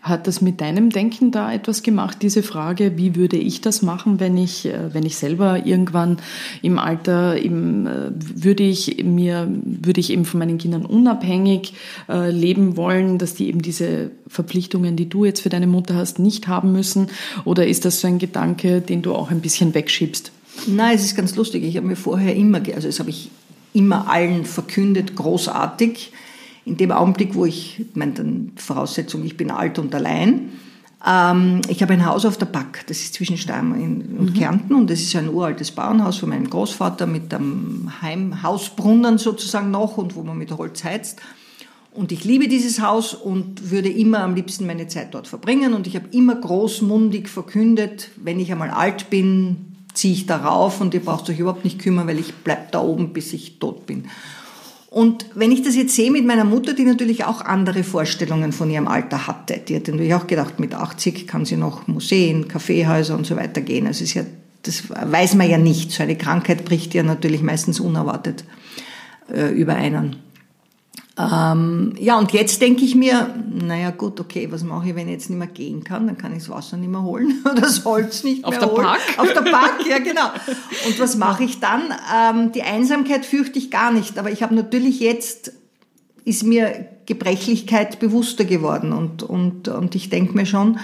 Hat das mit deinem Denken da etwas gemacht, diese Frage, wie würde ich das machen, wenn ich selber irgendwann im Alter eben, würde ich eben von meinen Kindern unabhängig leben wollen, dass die eben diese Verpflichtungen, die du jetzt für deine Mutter hast, nicht haben müssen? Oder ist das so ein Gedanke, den du auch ein bisschen wegschiebst? Nein, es ist ganz lustig. Ich habe mir vorher das habe ich immer allen verkündet, großartig. In dem Augenblick, wo Voraussetzung, ich bin alt und allein. Ich habe ein Haus auf der Back, das ist zwischen Steiermark und Kärnten, und das ist ein uraltes Bauernhaus von meinem Großvater mit einem Hausbrunnen sozusagen noch, und wo man mit Holz heizt. Und ich liebe dieses Haus und würde immer am liebsten meine Zeit dort verbringen, und ich habe immer großmundig verkündet, wenn ich einmal alt bin, ziehe ich da rauf, und ihr braucht euch überhaupt nicht kümmern, weil ich bleib da oben, bis ich tot bin. Und wenn ich das jetzt sehe mit meiner Mutter, die natürlich auch andere Vorstellungen von ihrem Alter hatte, die hat natürlich auch gedacht, mit 80 kann sie noch Museen, Kaffeehäuser und so weiter gehen. Also das weiß man ja nicht. So eine Krankheit bricht ja natürlich meistens unerwartet über einen. Und jetzt denke ich mir, naja gut, okay, was mache ich, wenn ich jetzt nicht mehr gehen kann? Dann kann ich das Wasser nicht mehr holen oder das Holz nicht mehr holen. Auf der Park, ja genau. Und was mache ich dann? Die Einsamkeit fürchte ich gar nicht, aber ich habe natürlich jetzt, ist mir Gebrechlichkeit bewusster geworden, und ich denke mir schon,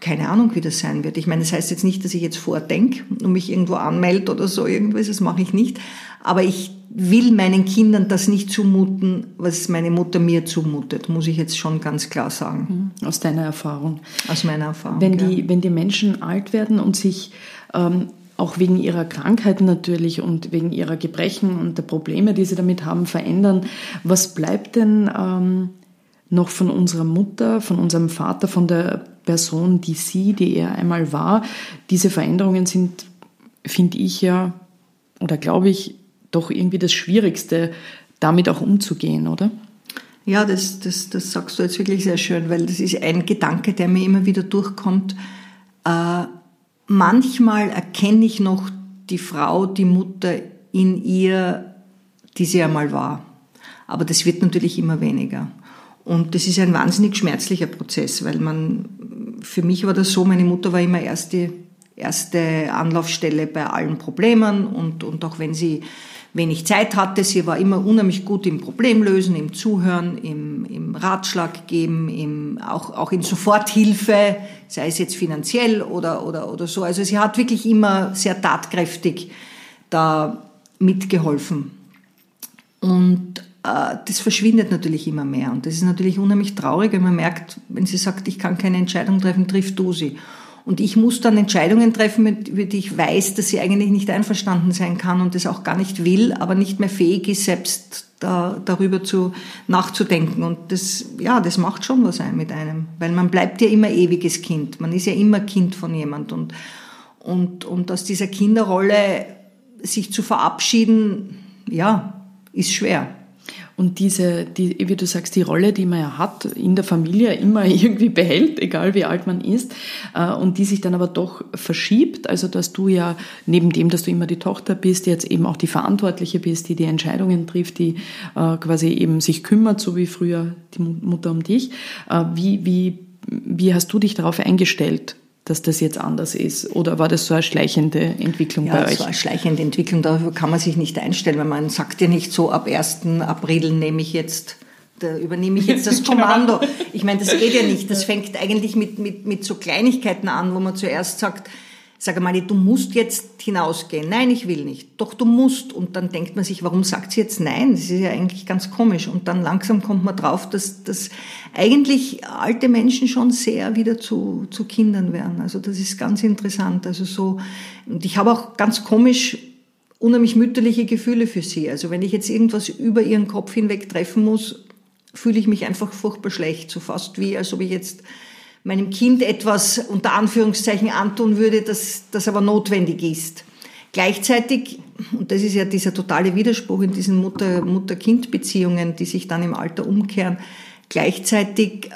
keine Ahnung, wie das sein wird. Ich meine, das heißt jetzt nicht, dass ich jetzt vordenke und mich irgendwo anmelde oder so irgendwas, das mache ich nicht. Aber ich will meinen Kindern das nicht zumuten, was meine Mutter mir zumutet, muss ich jetzt schon ganz klar sagen. Aus deiner Erfahrung? Aus meiner Erfahrung, Wenn die Menschen alt werden und sich auch wegen ihrer Krankheiten natürlich und wegen ihrer Gebrechen und der Probleme, die sie damit haben, verändern, was bleibt denn noch von unserer Mutter, von unserem Vater, von der Person, die er einmal war? Diese Veränderungen sind, finde ich ja, oder glaube ich, doch irgendwie das Schwierigste, damit auch umzugehen, oder? Ja, das sagst du jetzt wirklich sehr schön, weil das ist ein Gedanke, der mir immer wieder durchkommt. Manchmal erkenne ich noch die Frau, die Mutter in ihr, die sie einmal war. Aber das wird natürlich immer weniger. Und das ist ein wahnsinnig schmerzlicher Prozess, weil für mich war das so, meine Mutter war immer erste Anlaufstelle bei allen Problemen, und auch wenn sie wenig Zeit hatte, sie war immer unheimlich gut im Problemlösen, im Zuhören, im Ratschlag geben, auch in Soforthilfe, sei es jetzt finanziell oder so. Also sie hat wirklich immer sehr tatkräftig da mitgeholfen. Und das verschwindet natürlich immer mehr, und das ist natürlich unheimlich traurig, wenn man merkt, wenn sie sagt, ich kann keine Entscheidung treffen, triff du sie. Und ich muss dann Entscheidungen treffen, über die ich weiß, dass sie eigentlich nicht einverstanden sein kann und das auch gar nicht will, aber nicht mehr fähig ist, selbst darüber nachzudenken. Und das macht schon was mit einem, weil man bleibt ja immer ewiges Kind. Man ist ja immer Kind von jemand. Und aus dieser Kinderrolle sich zu verabschieden, ja, ist schwer. Und wie du sagst, die Rolle, die man ja hat, in der Familie immer irgendwie behält, egal wie alt man ist, und die sich dann aber doch verschiebt, also dass du ja neben dem, dass du immer die Tochter bist, jetzt eben auch die Verantwortliche bist, die Entscheidungen trifft, die quasi eben sich kümmert, so wie früher die Mutter um dich. Wie hast du dich darauf eingestellt? dass das jetzt anders ist? Oder war das so eine schleichende Entwicklung bei euch? Ja, so eine schleichende Entwicklung, dafür kann man sich nicht einstellen, weil man sagt ja nicht so, ab 1. April übernehme ich jetzt das Kommando. Ich meine, das geht ja nicht. Das fängt eigentlich mit so Kleinigkeiten an, wo man zuerst sagt, sag mal, du musst jetzt hinausgehen. Nein, ich will nicht. Doch, du musst. Und dann denkt man sich, warum sagt sie jetzt nein? Das ist ja eigentlich ganz komisch. Und dann langsam kommt man drauf, dass eigentlich alte Menschen schon sehr wieder zu Kindern werden. Also das ist ganz interessant. Also so, und ich habe auch ganz komisch unheimlich mütterliche Gefühle für sie. Also wenn ich jetzt irgendwas über ihren Kopf hinweg treffen muss, fühle ich mich einfach furchtbar schlecht. So fast wie, als ob ich jetzt meinem Kind etwas unter Anführungszeichen antun würde, das aber notwendig ist. Gleichzeitig, und das ist ja dieser totale Widerspruch in diesen Mutter-Kind-Beziehungen, die sich dann im Alter umkehren, gleichzeitig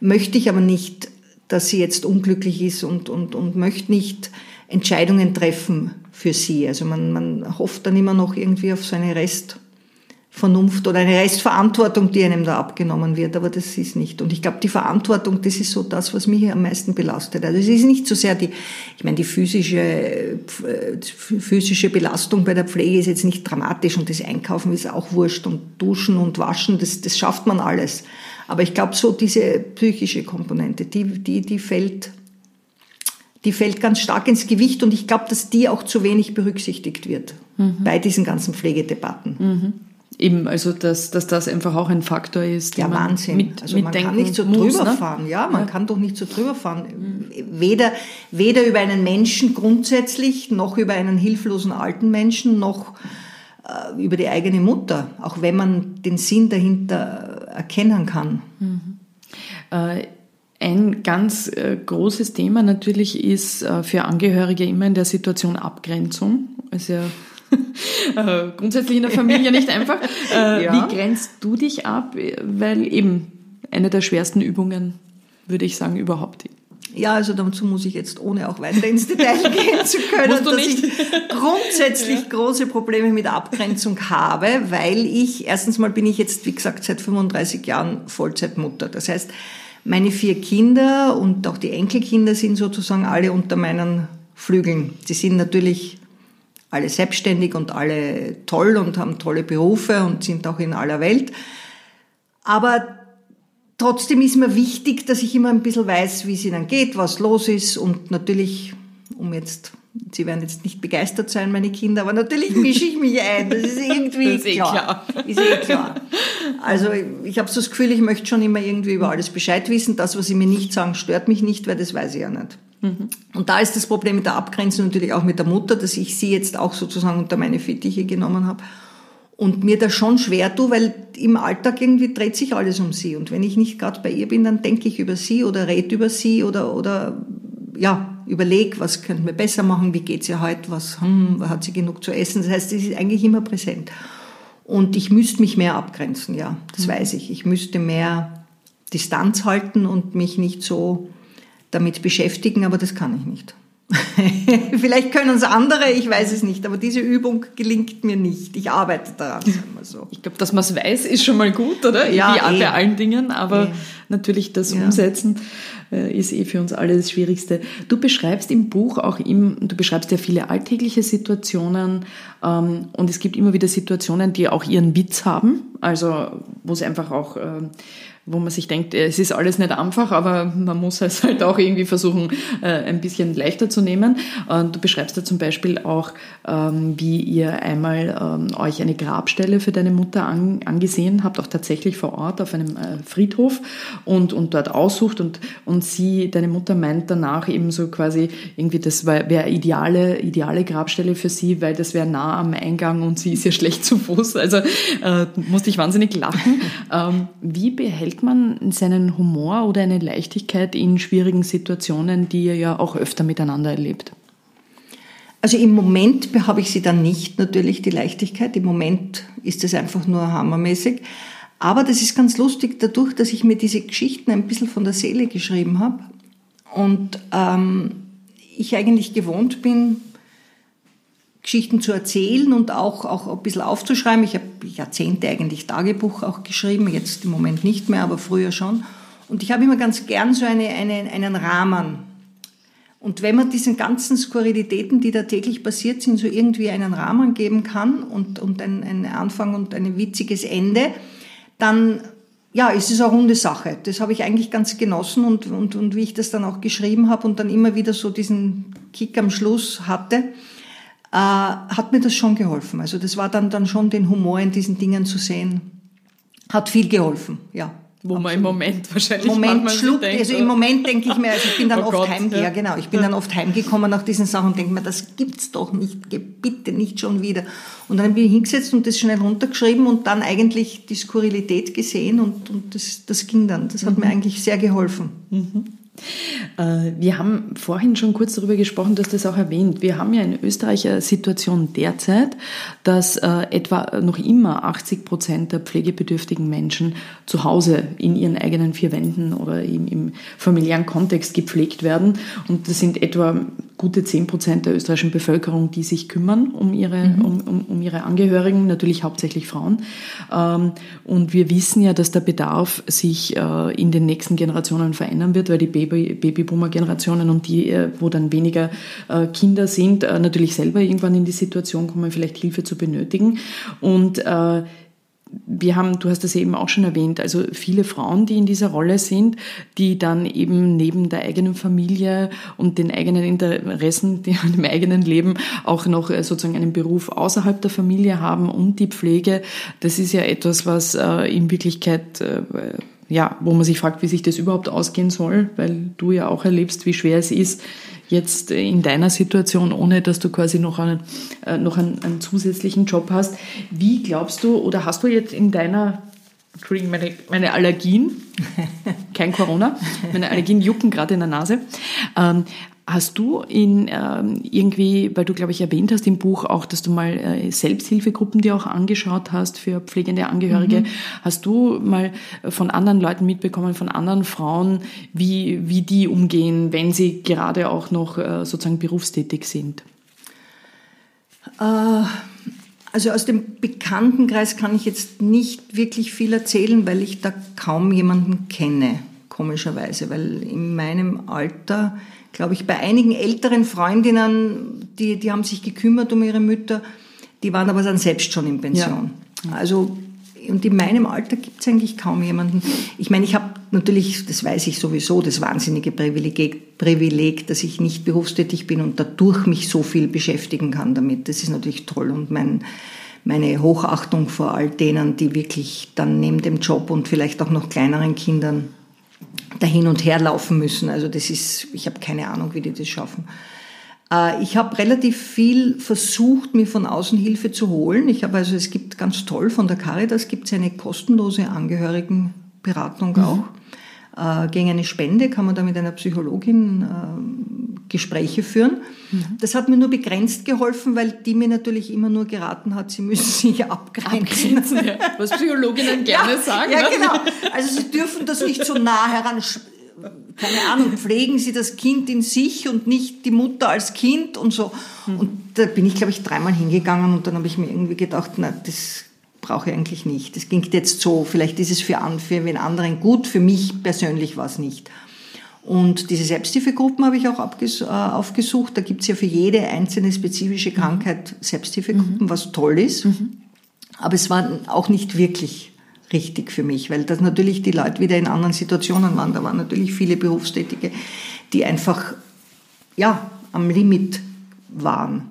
möchte ich aber nicht, dass sie jetzt unglücklich ist und möchte nicht Entscheidungen treffen für sie. Also man hofft dann immer noch irgendwie auf so eine Restvernunft oder eine Restverantwortung, die einem da abgenommen wird, aber das ist nicht. Und ich glaube, die Verantwortung, das ist so das, was mich am meisten belastet. Also es ist nicht so sehr die physische Belastung bei der Pflege ist jetzt nicht dramatisch und das Einkaufen ist auch wurscht und Duschen und Waschen, das schafft man alles. Aber ich glaube, so diese psychische Komponente, die fällt ganz stark ins Gewicht und ich glaube, dass die auch zu wenig berücksichtigt wird bei diesen ganzen Pflegedebatten. Mhm. Eben, also dass das einfach auch ein Faktor ist. Ja, Wahnsinn. Man kann doch nicht so drüber fahren. Weder über einen Menschen grundsätzlich, noch über einen hilflosen alten Menschen, noch über die eigene Mutter, auch wenn man den Sinn dahinter erkennen kann. Mhm. Ein ganz großes Thema natürlich ist für Angehörige immer in der Situation Abgrenzung. Also grundsätzlich in der Familie nicht einfach. Ja. Wie grenzt du dich ab? Weil eben eine der schwersten Übungen, würde ich sagen, überhaupt. Ja, also dazu muss ich jetzt, ohne auch weiter ins Detail gehen zu können, dass nicht? Ich grundsätzlich große Probleme mit Abgrenzung habe, weil ich, erstens mal bin ich jetzt, wie gesagt, seit 35 Jahren Vollzeitmutter. Das heißt, meine 4 Kinder und auch die Enkelkinder sind sozusagen alle unter meinen Flügeln. Die sind natürlich alle selbstständig und alle toll und haben tolle Berufe und sind auch in aller Welt. Aber trotzdem ist mir wichtig, dass ich immer ein bisschen weiß, wie es ihnen geht, was los ist. Und natürlich, sie werden jetzt nicht begeistert sein, meine Kinder, aber natürlich mische ich mich ein. Das ist irgendwie klar. Also ich habe so das Gefühl, ich möchte schon immer irgendwie über alles Bescheid wissen. Das, was sie mir nicht sagen, stört mich nicht, weil das weiß ich ja nicht. Und da ist das Problem mit der Abgrenzung natürlich auch mit der Mutter, dass ich sie jetzt auch sozusagen unter meine Fittiche genommen habe und mir das schon schwer tue, weil im Alltag irgendwie dreht sich alles um sie und wenn ich nicht gerade bei ihr bin, dann denke ich über sie oder rede über sie oder überlege, was könnte man besser machen, wie geht's ihr heute, hat sie genug zu essen, das heißt, sie ist eigentlich immer präsent und ich müsste mich mehr abgrenzen, ja, das weiß ich. Ich müsste mehr Distanz halten und mich nicht so damit beschäftigen, aber das kann ich nicht. Vielleicht können es andere, ich weiß es nicht, aber diese Übung gelingt mir nicht. Ich arbeite daran, sagen wir so. Ich glaube, dass man es weiß, ist schon mal gut, oder? Ja, bei allen Dingen, aber natürlich das Umsetzen ist für uns alle das Schwierigste. Du beschreibst im Buch du beschreibst ja viele alltägliche Situationen und es gibt immer wieder Situationen, die auch ihren Witz haben, also wo es einfach auch wo man sich denkt, es ist alles nicht einfach, aber man muss es halt auch irgendwie versuchen, ein bisschen leichter zu nehmen. Und du beschreibst ja zum Beispiel auch, wie ihr einmal euch eine Grabstelle für deine Mutter angesehen habt, auch tatsächlich vor Ort auf einem Friedhof und dort aussucht und sie, deine Mutter meint danach eben so quasi irgendwie, das wäre ideale Grabstelle für sie, weil das wäre nah am Eingang und sie ist ja schlecht zu Fuß. Also musste ich wahnsinnig lachen. Wie behält man seinen Humor oder eine Leichtigkeit in schwierigen Situationen, die ihr ja auch öfter miteinander erlebt? Also im Moment habe ich sie dann nicht, natürlich die Leichtigkeit. Im Moment ist es einfach nur hammermäßig. Aber das ist ganz lustig, dadurch, dass ich mir diese Geschichten ein bisschen von der Seele geschrieben habe und ich eigentlich gewohnt bin, Geschichten zu erzählen und auch ein bisschen aufzuschreiben. Ich habe Jahrzehnte eigentlich Tagebuch auch geschrieben, jetzt im Moment nicht mehr, aber früher schon. Und ich habe immer ganz gern so einen Rahmen. Und wenn man diesen ganzen Skurrilitäten, die da täglich passiert sind, so irgendwie einen Rahmen geben kann und einen Anfang und ein witziges Ende, dann ja, es ist eine runde Sache. Das habe ich eigentlich ganz genossen und wie ich das dann auch geschrieben habe und dann immer wieder so diesen Kick am Schluss hatte, hat mir das schon geholfen. Also das war dann schon den Humor in diesen Dingen zu sehen, hat viel geholfen, ja. Wo absolut. Man im Moment wahrscheinlich Moment schluckt, denkt, also im Moment denke ich mir, also ich bin dann oft heimgekommen nach diesen Sachen und denke mir, das gibt's doch nicht, bitte nicht schon wieder. Und dann bin ich hingesetzt und das schnell runtergeschrieben und dann eigentlich die Skurrilität gesehen und das ging dann. Das hat mir eigentlich sehr geholfen. Mhm. Wir haben vorhin schon kurz darüber gesprochen, du hast das auch erwähnt. Wir haben ja in Österreich eine Situation derzeit, dass etwa noch immer 80% der pflegebedürftigen Menschen zu Hause in ihren eigenen vier Wänden oder im familiären Kontext gepflegt werden. Und das sind etwa gute 10% der österreichischen Bevölkerung, die sich kümmern um ihre Angehörigen, natürlich hauptsächlich Frauen. Und wir wissen ja, dass der Bedarf sich in den nächsten Generationen verändern wird, weil die Babyboomer-Generationen und die, wo dann weniger Kinder sind, natürlich selber irgendwann in die Situation kommen, vielleicht Hilfe zu benötigen. Und du hast das eben auch schon erwähnt, also viele Frauen, die in dieser Rolle sind, die dann eben neben der eigenen Familie und den eigenen Interessen, dem eigenen Leben auch noch sozusagen einen Beruf außerhalb der Familie haben und die Pflege, das ist ja etwas, was in Wirklichkeit ja, wo man sich fragt, wie sich das überhaupt ausgehen soll, weil du ja auch erlebst, wie schwer es ist, jetzt in deiner Situation, ohne dass du quasi noch einen zusätzlichen Job hast. Wie glaubst du, oder hast du jetzt in deiner, Entschuldigung, meine Allergien, kein Corona, meine Allergien jucken gerade in der Nase, hast du irgendwie, weil du, glaube ich, erwähnt hast im Buch auch, dass du mal Selbsthilfegruppen dir auch angeschaut hast für pflegende Angehörige, hast du mal von anderen Leuten mitbekommen, von anderen Frauen, wie die umgehen, wenn sie gerade auch noch sozusagen berufstätig sind? Also aus dem Bekanntenkreis kann ich jetzt nicht wirklich viel erzählen, weil ich da kaum jemanden kenne, komischerweise, weil in meinem Alter, glaube ich, bei einigen älteren Freundinnen, die haben sich gekümmert um ihre Mütter, die waren aber dann selbst schon in Pension. Ja. Also, und in meinem Alter gibt es eigentlich kaum jemanden. Ich meine, ich habe natürlich, das weiß ich sowieso, das wahnsinnige Privileg, dass ich nicht berufstätig bin und dadurch mich so viel beschäftigen kann damit. Das ist natürlich toll und meine Hochachtung vor all denen, die wirklich dann neben dem Job und vielleicht auch noch kleineren Kindern da hin und her laufen müssen. Also das ist, ich habe keine Ahnung, wie die das schaffen. Ich habe relativ viel versucht, mir von außen Hilfe zu holen. Es gibt ganz toll von der Caritas, gibt es eine kostenlose Angehörigenberatung auch. Gegen eine Spende kann man da mit einer Psychologin Gespräche führen. Das hat mir nur begrenzt geholfen, weil die mir natürlich immer nur geraten hat, sie müssen sich abgrenzen. Ja. Was Psychologinnen gerne sagen. Ja, genau. Also sie dürfen das nicht so nah heran. Keine Ahnung, pflegen sie das Kind in sich und nicht die Mutter als Kind und so. Und da bin ich, glaube ich, dreimal hingegangen und dann habe ich mir irgendwie gedacht, na, das brauche ich eigentlich nicht. Das klingt jetzt so, vielleicht ist es für wen anderen gut, für mich persönlich war es nicht. Und diese Selbsthilfegruppen habe ich auch aufgesucht. Da gibt es ja für jede einzelne spezifische Krankheit Selbsthilfegruppen, was toll ist. Aber es war auch nicht wirklich richtig für mich, weil das natürlich die Leute wieder in anderen Situationen waren. Da waren natürlich viele Berufstätige, die einfach am Limit waren.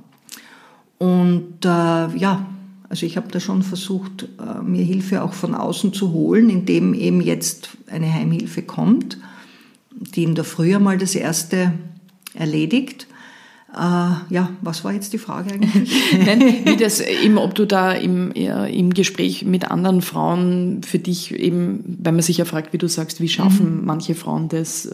Und also ich habe da schon versucht, mir Hilfe auch von außen zu holen, indem eben jetzt eine Heimhilfe kommt, die in der Früh mal das erste erledigt. Was war jetzt die Frage eigentlich? Nein, wie das eben, ob du da im Gespräch mit anderen Frauen für dich eben, weil man sich ja fragt, wie du sagst, wie schaffen manche Frauen das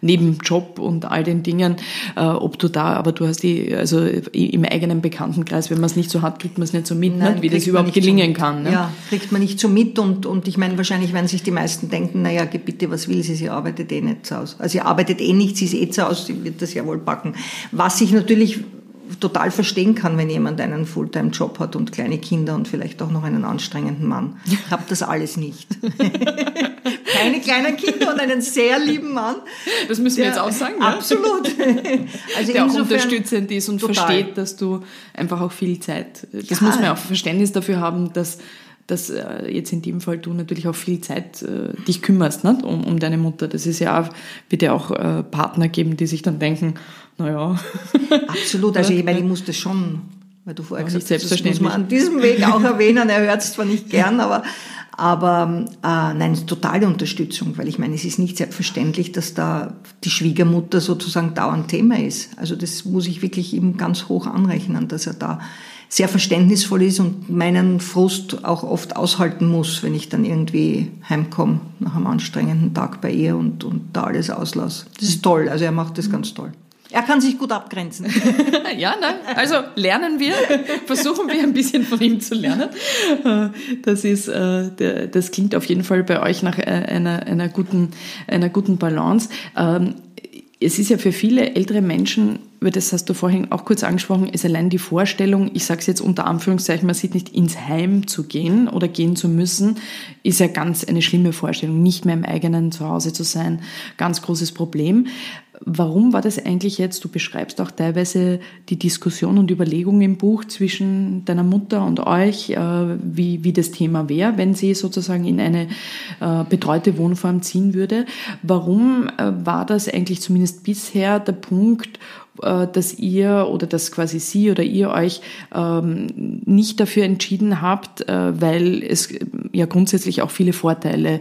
neben Job und all den Dingen, ob du da, aber du hast also im eigenen Bekanntenkreis, wenn man es nicht so hat, kriegt man es nicht so mit, nein, ne? Wie das überhaupt gelingen kann. Ne? Ja, kriegt man nicht so mit und ich meine, wahrscheinlich werden sich die meisten denken, naja, bitte, was will sie, sie arbeitet eh nicht zu Hause. Also sie arbeitet eh nicht, sie ist eh zu Hause, sie wird das ja wohl packen. Was ich natürlich total verstehen kann, wenn jemand einen Fulltime-Job hat und kleine Kinder und vielleicht auch noch einen anstrengenden Mann. Ich habe das alles nicht. Keine kleinen Kinder und einen sehr lieben Mann. Das müssen wir jetzt auch sagen. Ne? Absolut. Also der auch unterstützend ist und total versteht, dass du einfach auch viel Zeit, das muss man auch Verständnis dafür haben, dass jetzt in dem Fall du natürlich auch viel Zeit dich kümmerst, nicht? Um deine Mutter. Das ist ja auch, wird ja auch Partner geben, die sich dann denken, naja. Absolut, also ich meine, ich muss das schon, weil du vorher gesagt hast, das muss man an diesem Weg auch erwähnen, er hört es zwar nicht gern, aber nein, totale Unterstützung, weil ich meine, es ist nicht selbstverständlich, dass da die Schwiegermutter sozusagen dauernd Thema ist. Also das muss ich wirklich ihm ganz hoch anrechnen, dass er da sehr verständnisvoll ist und meinen Frust auch oft aushalten muss, wenn ich dann irgendwie heimkomme nach einem anstrengenden Tag bei ihr und da alles auslasse. Das ist toll, also er macht das ganz toll. Er kann sich gut abgrenzen. Ja, nein. Also versuchen wir ein bisschen von ihm zu lernen. Das klingt auf jeden Fall bei euch nach einer guten Balance. Es ist ja für viele ältere Menschen, über das hast du vorhin auch kurz angesprochen, ist allein die Vorstellung, ich sage es jetzt unter Anführungszeichen, man sieht nicht, ins Heim zu gehen oder gehen zu müssen, ist ja ganz eine schlimme Vorstellung, nicht mehr im eigenen Zuhause zu sein, ganz großes Problem. Warum war das eigentlich jetzt, du beschreibst auch teilweise die Diskussion und Überlegung im Buch zwischen deiner Mutter und euch, wie das Thema wäre, wenn sie sozusagen in eine betreute Wohnform ziehen würde. Warum war das eigentlich zumindest bisher der Punkt, dass ihr oder dass quasi sie oder ihr euch nicht dafür entschieden habt, weil es ja grundsätzlich auch viele Vorteile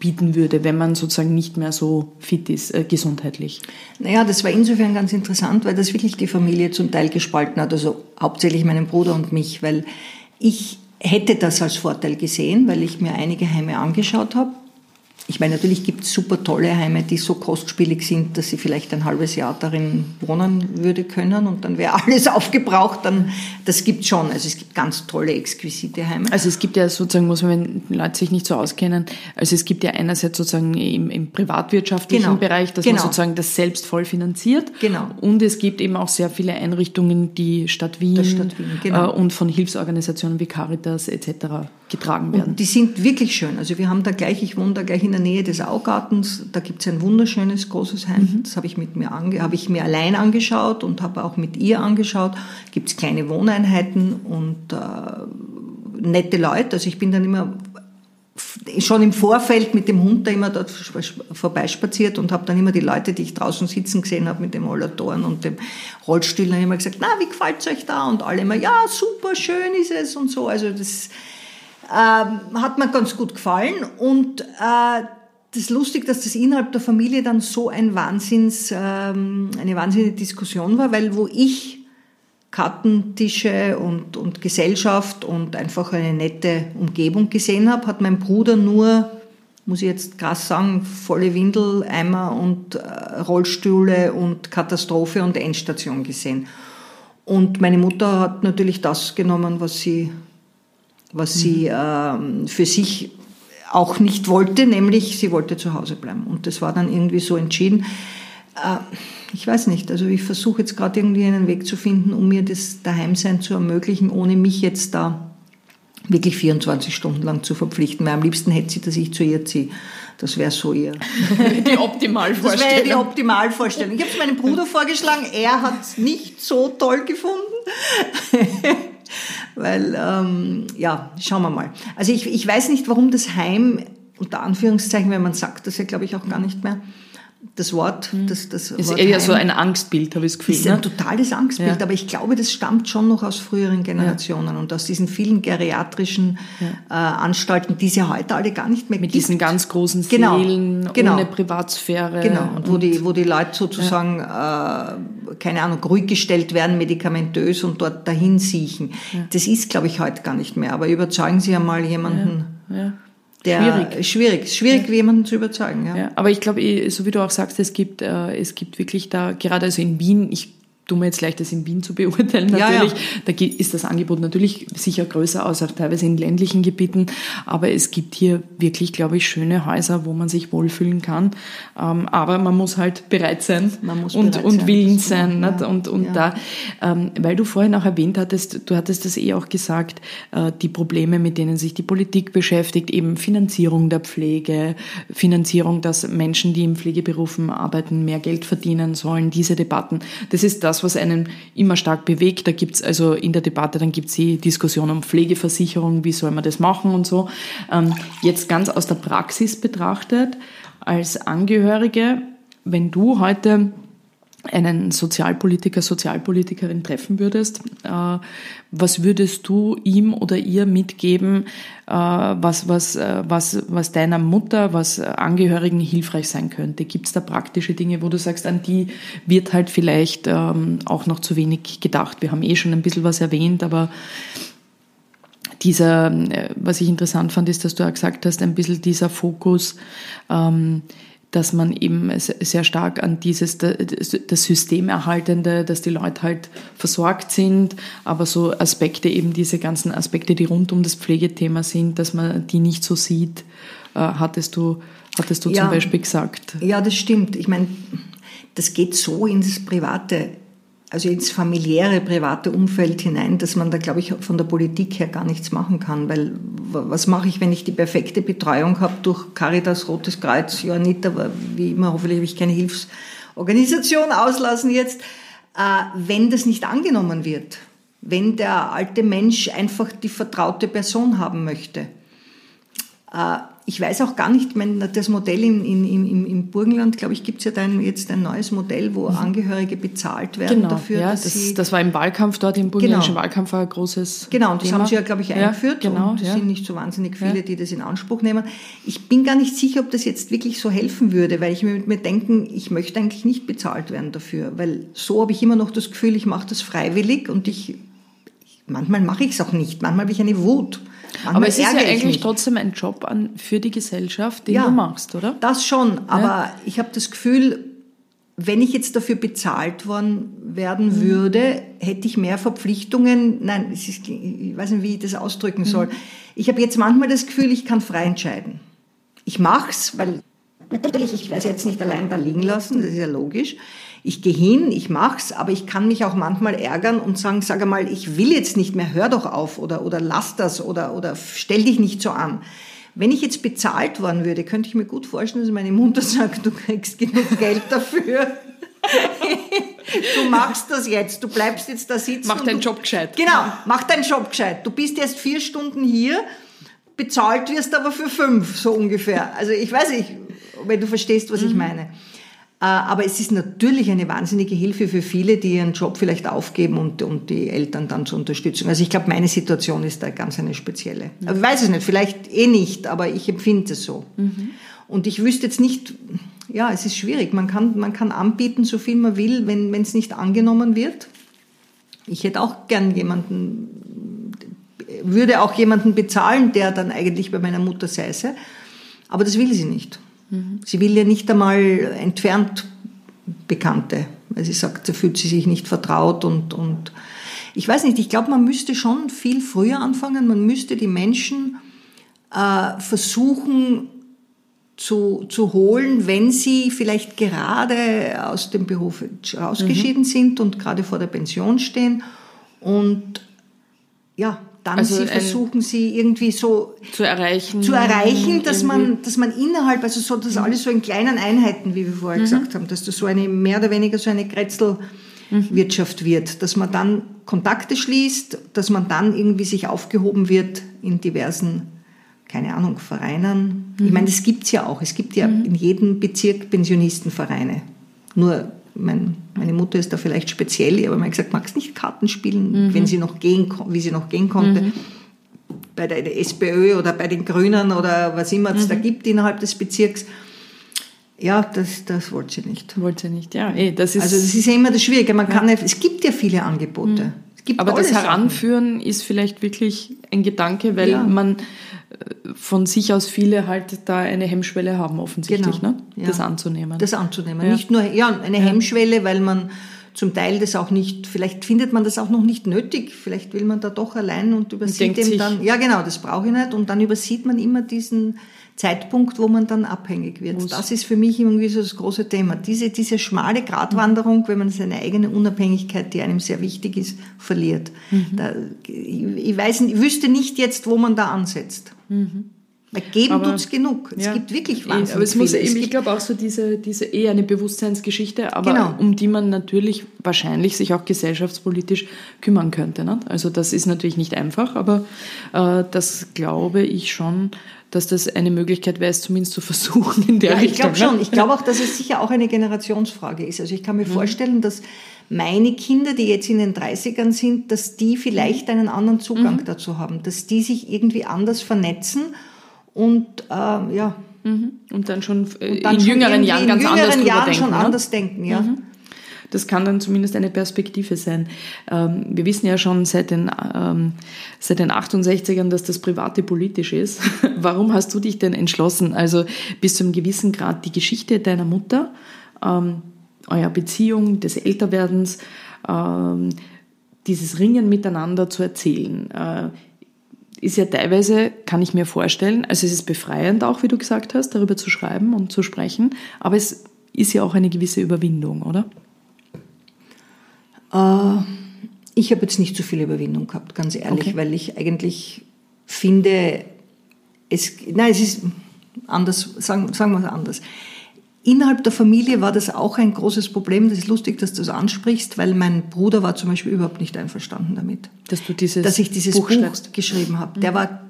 bieten würde, wenn man sozusagen nicht mehr so fit ist, gesundheitlich? Naja, das war insofern ganz interessant, weil das wirklich die Familie zum Teil gespalten hat, also hauptsächlich meinen Bruder und mich, weil ich hätte das als Vorteil gesehen, weil ich mir einige Heime angeschaut habe. Ich meine, natürlich gibt es super tolle Heime, die so kostspielig sind, dass sie vielleicht ein halbes Jahr darin wohnen würde können und dann wäre alles aufgebraucht. Das gibt es schon. Also es gibt ganz tolle, exquisite Heime. Also es gibt ja sozusagen, muss man, wenn Leute sich nicht so auskennen, also es gibt ja einerseits sozusagen im privatwirtschaftlichen Bereich, dass man sozusagen das selbst voll finanziert. Genau. Und es gibt eben auch sehr viele Einrichtungen, die Stadt Wien und von Hilfsorganisationen wie Caritas etc. getragen werden. Und die sind wirklich schön. Also wir haben ich wohne da gleich in der Nähe des Augartens, da gibt es ein wunderschönes, großes Heim. Das habe ich mir allein angeschaut und habe auch mit ihr angeschaut. Gibt es kleine Wohneinheiten und nette Leute. Also ich bin dann immer schon im Vorfeld mit dem Hund da immer dort vorbeispaziert und habe dann immer die Leute, die ich draußen sitzen gesehen habe mit dem Rollatoren und dem Rollstuhl, dann immer gesagt, na, wie gefällt es euch da? Und alle immer, ja, super, schön ist es und so. Also das hat mir ganz gut gefallen und das ist lustig, dass das innerhalb der Familie dann so eine wahnsinnige Diskussion war, weil wo ich Kartentische und Gesellschaft und einfach eine nette Umgebung gesehen habe, hat mein Bruder nur, muss ich jetzt krass sagen, volle Windel, Eimer und Rollstühle und Katastrophe und Endstation gesehen. Und meine Mutter hat natürlich das genommen, was sie für sich auch nicht wollte, nämlich sie wollte zu Hause bleiben. Und das war dann irgendwie so entschieden. Ich weiß nicht, also ich versuche jetzt gerade irgendwie einen Weg zu finden, um mir das Daheimsein zu ermöglichen, ohne mich jetzt da wirklich 24 Stunden lang zu verpflichten, weil am liebsten hätte sie, dass ich zu ihr ziehe. Das wäre so ihr die Optimalvorstellung. Das wäre die Optimalvorstellung. Ich habe es meinem Bruder vorgeschlagen, er hat es nicht so toll gefunden. Weil, schauen wir mal. Also ich weiß nicht, warum das Heim, unter Anführungszeichen, wenn man sagt, das ja, glaube ich, auch gar nicht mehr, das Wort. Das ist Wort eher Heim, so ein Angstbild, habe ich das Gefühl. Ist ein totales Angstbild, aber ich glaube, das stammt schon noch aus früheren Generationen und aus diesen vielen geriatrischen Anstalten, die es ja heute alle gar nicht mehr gibt. Mit diesen ganz großen Sälen, ohne Privatsphäre. Genau, und wo die Leute sozusagen, keine Ahnung, ruhig gestellt werden, medikamentös und dort dahin siechen. Ja. Das ist, glaube ich, heute gar nicht mehr. Aber überzeugen Sie ja mal jemanden. Ja. Schwierig, jemanden zu überzeugen. Ja. Ja, aber ich glaube, so wie du auch sagst, es gibt wirklich da, gerade also in Wien, ich tun wir jetzt gleich das in Wien zu beurteilen, natürlich. Ja, ja. Da ist das Angebot natürlich sicher größer, außer teilweise in ländlichen Gebieten. Aber es gibt hier wirklich, glaube ich, schöne Häuser, wo man sich wohlfühlen kann. Aber man muss halt bereit sein und willens sein. Ja, und ja. Da, weil du vorhin auch erwähnt hattest, du hattest das eh auch gesagt, die Probleme, mit denen sich die Politik beschäftigt, eben Finanzierung der Pflege, Finanzierung, dass Menschen, die in Pflegeberufen arbeiten, mehr Geld verdienen sollen, diese Debatten. Das ist das, was einen immer stark bewegt. Da gibt's also in der Debatte, dann gibt's die Diskussion um Pflegeversicherung, wie soll man das machen und so. Jetzt ganz aus der Praxis betrachtet, als Angehörige, wenn du heute einen Sozialpolitiker, Sozialpolitikerin treffen würdest, was würdest du ihm oder ihr mitgeben, was deiner Mutter, was Angehörigen hilfreich sein könnte? Gibt's da praktische Dinge, wo du sagst, an die wird halt vielleicht auch noch zu wenig gedacht? Wir haben eh schon ein bisschen was erwähnt, aber was ich interessant fand, ist, dass du auch gesagt hast, ein bisschen dieser Fokus, dass man eben sehr stark an das Systemerhaltende, dass die Leute halt versorgt sind, aber so Aspekte, eben diese ganzen Aspekte, die rund um das Pflegethema sind, dass man die nicht so sieht, hattest du ja, zum Beispiel gesagt. Ja, das stimmt. Ich meine, das geht so ins Private, also ins familiäre, private Umfeld hinein, dass man da, glaube ich, von der Politik her gar nichts machen kann, weil was mache ich, wenn ich die perfekte Betreuung habe durch Caritas, Rotes Kreuz, Johanniter, wie immer, hoffentlich habe ich keine Hilfsorganisation auslassen jetzt, wenn das nicht angenommen wird, wenn der alte Mensch einfach die vertraute Person haben möchte. Ich weiß auch gar nicht, das Modell im Burgenland, glaube ich, gibt es ja jetzt ein neues Modell, wo Angehörige bezahlt werden, genau, dafür. Ja, das war im Wahlkampf dort, im burgenländischen, genau, Wahlkampf war ein großes Genau, und das Thema. Haben sie ja, glaube ich, eingeführt. Ja, genau, und es sind nicht so wahnsinnig viele, die das in Anspruch nehmen. Ich bin gar nicht sicher, ob das jetzt wirklich so helfen würde, weil ich mir denke, ich möchte eigentlich nicht bezahlt werden dafür, weil so habe ich immer noch das Gefühl, ich mache das freiwillig und manchmal mache ich es auch nicht, manchmal habe ich eine Wut. Aber es ist ja eigentlich trotzdem ein Job für die Gesellschaft, den du machst, oder? Das schon, aber ich habe das Gefühl, wenn ich jetzt dafür bezahlt worden werden würde, hätte ich mehr Verpflichtungen. Nein, ich weiß nicht, wie ich das ausdrücken soll. Ich habe jetzt manchmal das Gefühl, ich kann frei entscheiden. Ich mache es, weil natürlich, ich werde es jetzt nicht allein da liegen lassen, das ist ja logisch. Ich gehe hin, ich mach's, aber ich kann mich auch manchmal ärgern und sagen, sag einmal, ich will jetzt nicht mehr, hör doch auf oder lass das oder stell dich nicht so an. Wenn ich jetzt bezahlt worden würde, könnte ich mir gut vorstellen, dass meine Mutter sagt, du kriegst genug Geld dafür. Du machst das jetzt, du bleibst jetzt da sitzen. Mach deinen Job gescheit. Genau, mach deinen Job gescheit. Du bist erst 4 Stunden hier, bezahlt wirst aber für 5, so ungefähr. Also ich weiß nicht, wenn du verstehst, was ich meine. Aber es ist natürlich eine wahnsinnige Hilfe für viele, die ihren Job vielleicht aufgeben und die Eltern dann zur Unterstützung. Also ich glaube, meine Situation ist da ganz eine spezielle. Mhm. Ich weiß es nicht, vielleicht eh nicht, aber ich empfinde es so. Mhm. Und ich wüsste jetzt nicht, ja, es ist schwierig. Man kann anbieten, so viel man will, wenn es nicht angenommen wird. Ich hätte auch gern würde auch jemanden bezahlen, der dann eigentlich bei meiner Mutter säße. Aber das will sie nicht. Sie will ja nicht einmal entfernt Bekannte, weil sie sagt, da fühlt sie sich nicht vertraut und ich weiß nicht, ich glaube, man müsste schon viel früher anfangen, man müsste die Menschen versuchen zu holen, wenn sie vielleicht gerade aus dem Beruf rausgeschieden sind und gerade vor der Pension stehen und ja, dann also sie versuchen irgendwie so zu erreichen, dass man innerhalb, also so, das alles so in kleinen Einheiten, wie wir vorher gesagt haben, dass das so eine, mehr oder weniger so eine Kretzelwirtschaft wird, dass man dann Kontakte schließt, dass man dann irgendwie sich aufgehoben wird in diversen, keine Ahnung, Vereinen. Ich meine, das gibt's ja auch. Es gibt ja in jedem Bezirk Pensionistenvereine. Nur, meine Mutter ist da vielleicht speziell, aber man hat gesagt, magst nicht Karten spielen, wie sie noch gehen konnte. Bei der SPÖ oder bei den Grünen oder was immer es da gibt innerhalb des Bezirks. Ja, das wollte sie nicht. Also das ist ja immer das Schwierige. Man kann, es gibt ja viele Angebote. Aber das Heranführen ist vielleicht wirklich ein Gedanke, weil man von sich aus viele halt da eine Hemmschwelle haben offensichtlich, ne? Das anzunehmen. Nicht nur eine Hemmschwelle, weil man zum Teil das auch nicht, vielleicht findet man das auch noch nicht nötig, vielleicht will man da doch allein und übersieht eben dann, ja genau, das brauche ich nicht, und dann übersieht man immer diesen Zeitpunkt, wo man dann abhängig wird. Muss. Das ist für mich irgendwie so das große Thema. Diese schmale Gratwanderung, wenn man seine eigene Unabhängigkeit, die einem sehr wichtig ist, verliert. Mhm. Ich wüsste nicht jetzt, wo man da ansetzt. Mhm. Geben tut's genug. Ja, es gibt wirklich wahnsinnig aber es viel. Muss eben, ich glaube auch so diese eher eine Bewusstseinsgeschichte, aber genau, um die man natürlich wahrscheinlich sich auch gesellschaftspolitisch kümmern könnte. Ne? Also das ist natürlich nicht einfach, aber das glaube ich schon, dass das eine Möglichkeit wäre, es zumindest zu versuchen in der Richtung. Ich glaube schon. Ich glaube auch, dass es sicher auch eine Generationsfrage ist. Also ich kann mir vorstellen, dass meine Kinder, die jetzt in den 30ern sind, dass die vielleicht einen anderen Zugang dazu haben, dass die sich irgendwie anders vernetzen und ja. Und dann schon in jüngeren Jahren ganz anders denken. In jüngeren Jahren schon anders denken, ja. Mhm. Das kann dann zumindest eine Perspektive sein. Wir wissen ja schon seit den 68ern, dass das Private politisch ist. Warum hast du dich denn entschlossen, also bis zu einem gewissen Grad die Geschichte deiner Mutter, eurer Beziehung, des Älterwerdens, dieses Ringen miteinander zu erzählen? Ist ja teilweise, kann ich mir vorstellen, also es ist befreiend auch, wie du gesagt hast, darüber zu schreiben und zu sprechen, aber es ist ja auch eine gewisse Überwindung, oder? Ich habe jetzt nicht so viel Überwindung gehabt, ganz ehrlich, okay, weil ich eigentlich finde, es ist anders, sagen wir es anders. Innerhalb der Familie war das auch ein großes Problem. Das ist lustig, dass du das ansprichst, weil mein Bruder war zum Beispiel überhaupt nicht einverstanden damit, dass ich dieses Buch geschrieben habe. Der war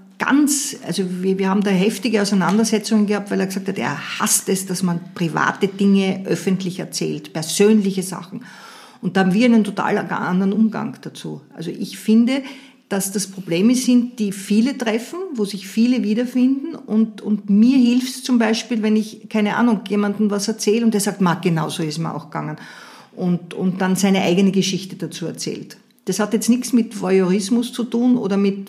also wir haben da heftige Auseinandersetzungen gehabt, weil er gesagt hat, er hasst es, dass man private Dinge öffentlich erzählt, persönliche Sachen. Und da haben wir einen total anderen Umgang dazu. Also ich finde, dass das Probleme sind, die viele treffen, wo sich viele wiederfinden. Und mir hilft es zum Beispiel, wenn ich, keine Ahnung, jemandem was erzähle und der sagt, genau so ist mir auch gegangen. Und dann seine eigene Geschichte dazu erzählt. Das hat jetzt nichts mit Voyeurismus zu tun oder mit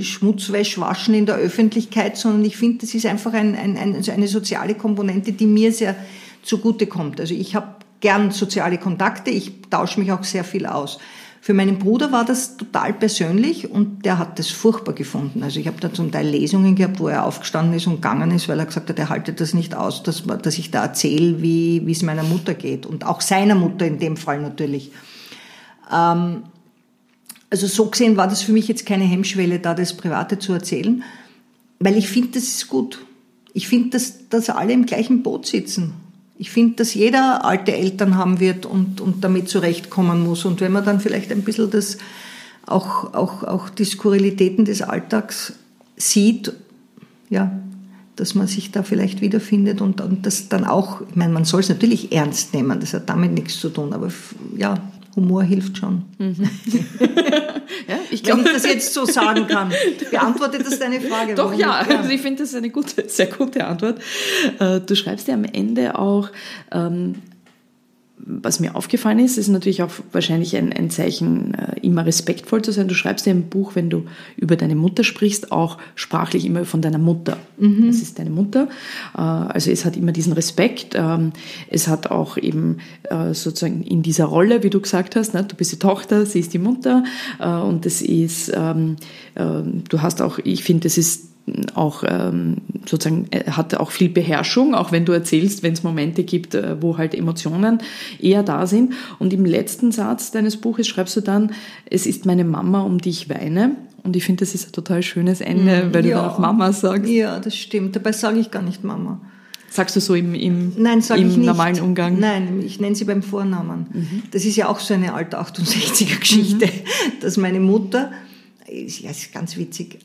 Schmutzwäschwaschen in der Öffentlichkeit, sondern ich finde, das ist einfach eine soziale Komponente, die mir sehr zugutekommt. Also ich habe gern soziale Kontakte, ich tausche mich auch sehr viel aus. Für meinen Bruder war das total persönlich und der hat das furchtbar gefunden. Also ich habe da zum Teil Lesungen gehabt, wo er aufgestanden ist und gegangen ist, weil er gesagt hat, er haltet das nicht aus, dass ich da erzähle, wie es meiner Mutter geht und auch seiner Mutter in dem Fall natürlich. Also so gesehen war das für mich jetzt keine Hemmschwelle, da das Private zu erzählen, weil ich finde, das ist gut. Ich finde, dass alle im gleichen Boot sitzen. Ich finde, dass jeder alte Eltern haben wird und damit zurechtkommen muss. Und wenn man dann vielleicht ein bisschen das, auch die Skurrilitäten des Alltags sieht, ja, dass man sich da vielleicht wiederfindet und das dann auch, ich meine, man soll es natürlich ernst nehmen, das hat damit nichts zu tun, aber ja, Humor hilft schon. Mhm. Ja, ich glaube, wenn ich das jetzt so sagen kann. Beantwortet das deine Frage? Doch, ja. Also ich finde, das ist eine gute, sehr gute Antwort. Du schreibst ja am Ende auch, was mir aufgefallen ist natürlich auch wahrscheinlich ein Zeichen, immer respektvoll zu sein. Du schreibst ja im Buch, wenn du über deine Mutter sprichst, auch sprachlich immer von deiner Mutter. Mhm. Das ist deine Mutter. Also es hat immer diesen Respekt. Es hat auch eben sozusagen in dieser Rolle, wie du gesagt hast, ne? Du bist die Tochter, sie ist die Mutter. Und das ist, du hast auch, ich finde, das ist auch sozusagen hat auch viel Beherrschung, auch wenn du erzählst, wenn es Momente gibt, wo halt Emotionen eher da sind. Und im letzten Satz deines Buches schreibst du dann, es ist meine Mama, um die ich weine. Und ich finde, das ist ein total schönes Ende, weil du dann auch Mama sagst. Ja, das stimmt. Dabei sage ich gar nicht Mama. Sagst du so im normalen Umgang? Nein, ich nenne sie beim Vornamen. Mhm. Das ist ja auch so eine alte 68er-Geschichte, dass meine Mutter, ja, ist ganz witzig,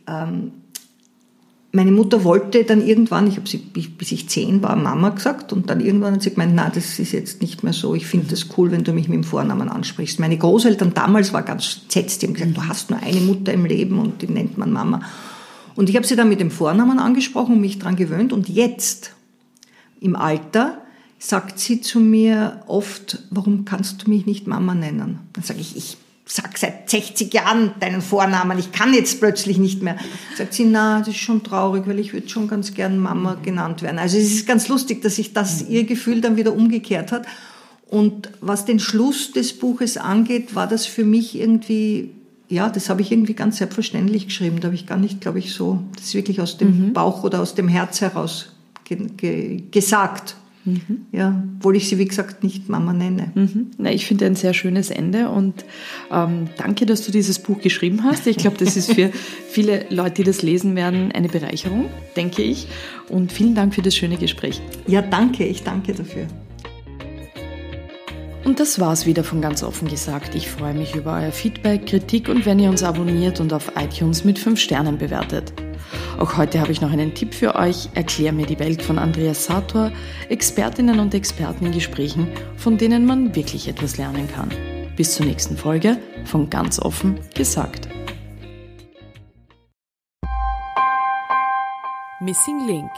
meine Mutter wollte dann irgendwann, ich habe sie, bis ich 10 war, Mama gesagt, und dann irgendwann hat sie gemeint, na, das ist jetzt nicht mehr so, ich finde das cool, wenn du mich mit dem Vornamen ansprichst. Meine Großeltern damals waren ganz entsetzt, die haben gesagt, du hast nur eine Mutter im Leben und die nennt man Mama. Und ich habe sie dann mit dem Vornamen angesprochen und mich dran gewöhnt, und jetzt, im Alter, sagt sie zu mir oft, warum kannst du mich nicht Mama nennen? Dann sage ich, ich sag seit 60 Jahren deinen Vornamen, ich kann jetzt plötzlich nicht mehr. Sagt sie, na, das ist schon traurig, weil ich würde schon ganz gern Mama genannt werden. Also es ist ganz lustig, dass sich das ihr Gefühl dann wieder umgekehrt hat. Und was den Schluss des Buches angeht, war das für mich irgendwie, ja, das habe ich irgendwie ganz selbstverständlich geschrieben. Da habe ich gar nicht, glaube ich, so, das ist wirklich aus dem Bauch oder aus dem Herz heraus gesagt. Ja, obwohl ich sie, wie gesagt, nicht Mama nenne. Na, ich finde ein sehr schönes Ende und danke, dass du dieses Buch geschrieben hast. Ich glaube, das ist für viele Leute, die das lesen werden, eine Bereicherung, denke ich. Und vielen Dank für das schöne Gespräch. Ja, danke. Ich danke dafür. Und das war's wieder von Ganz offen gesagt. Ich freue mich über euer Feedback, Kritik und wenn ihr uns abonniert und auf iTunes mit 5 Sternen bewertet. Auch heute habe ich noch einen Tipp für euch. Erklär mir die Welt von Andreas Sator, Expertinnen und Experten in Gesprächen, von denen man wirklich etwas lernen kann. Bis zur nächsten Folge von Ganz offen gesagt. Missing Link.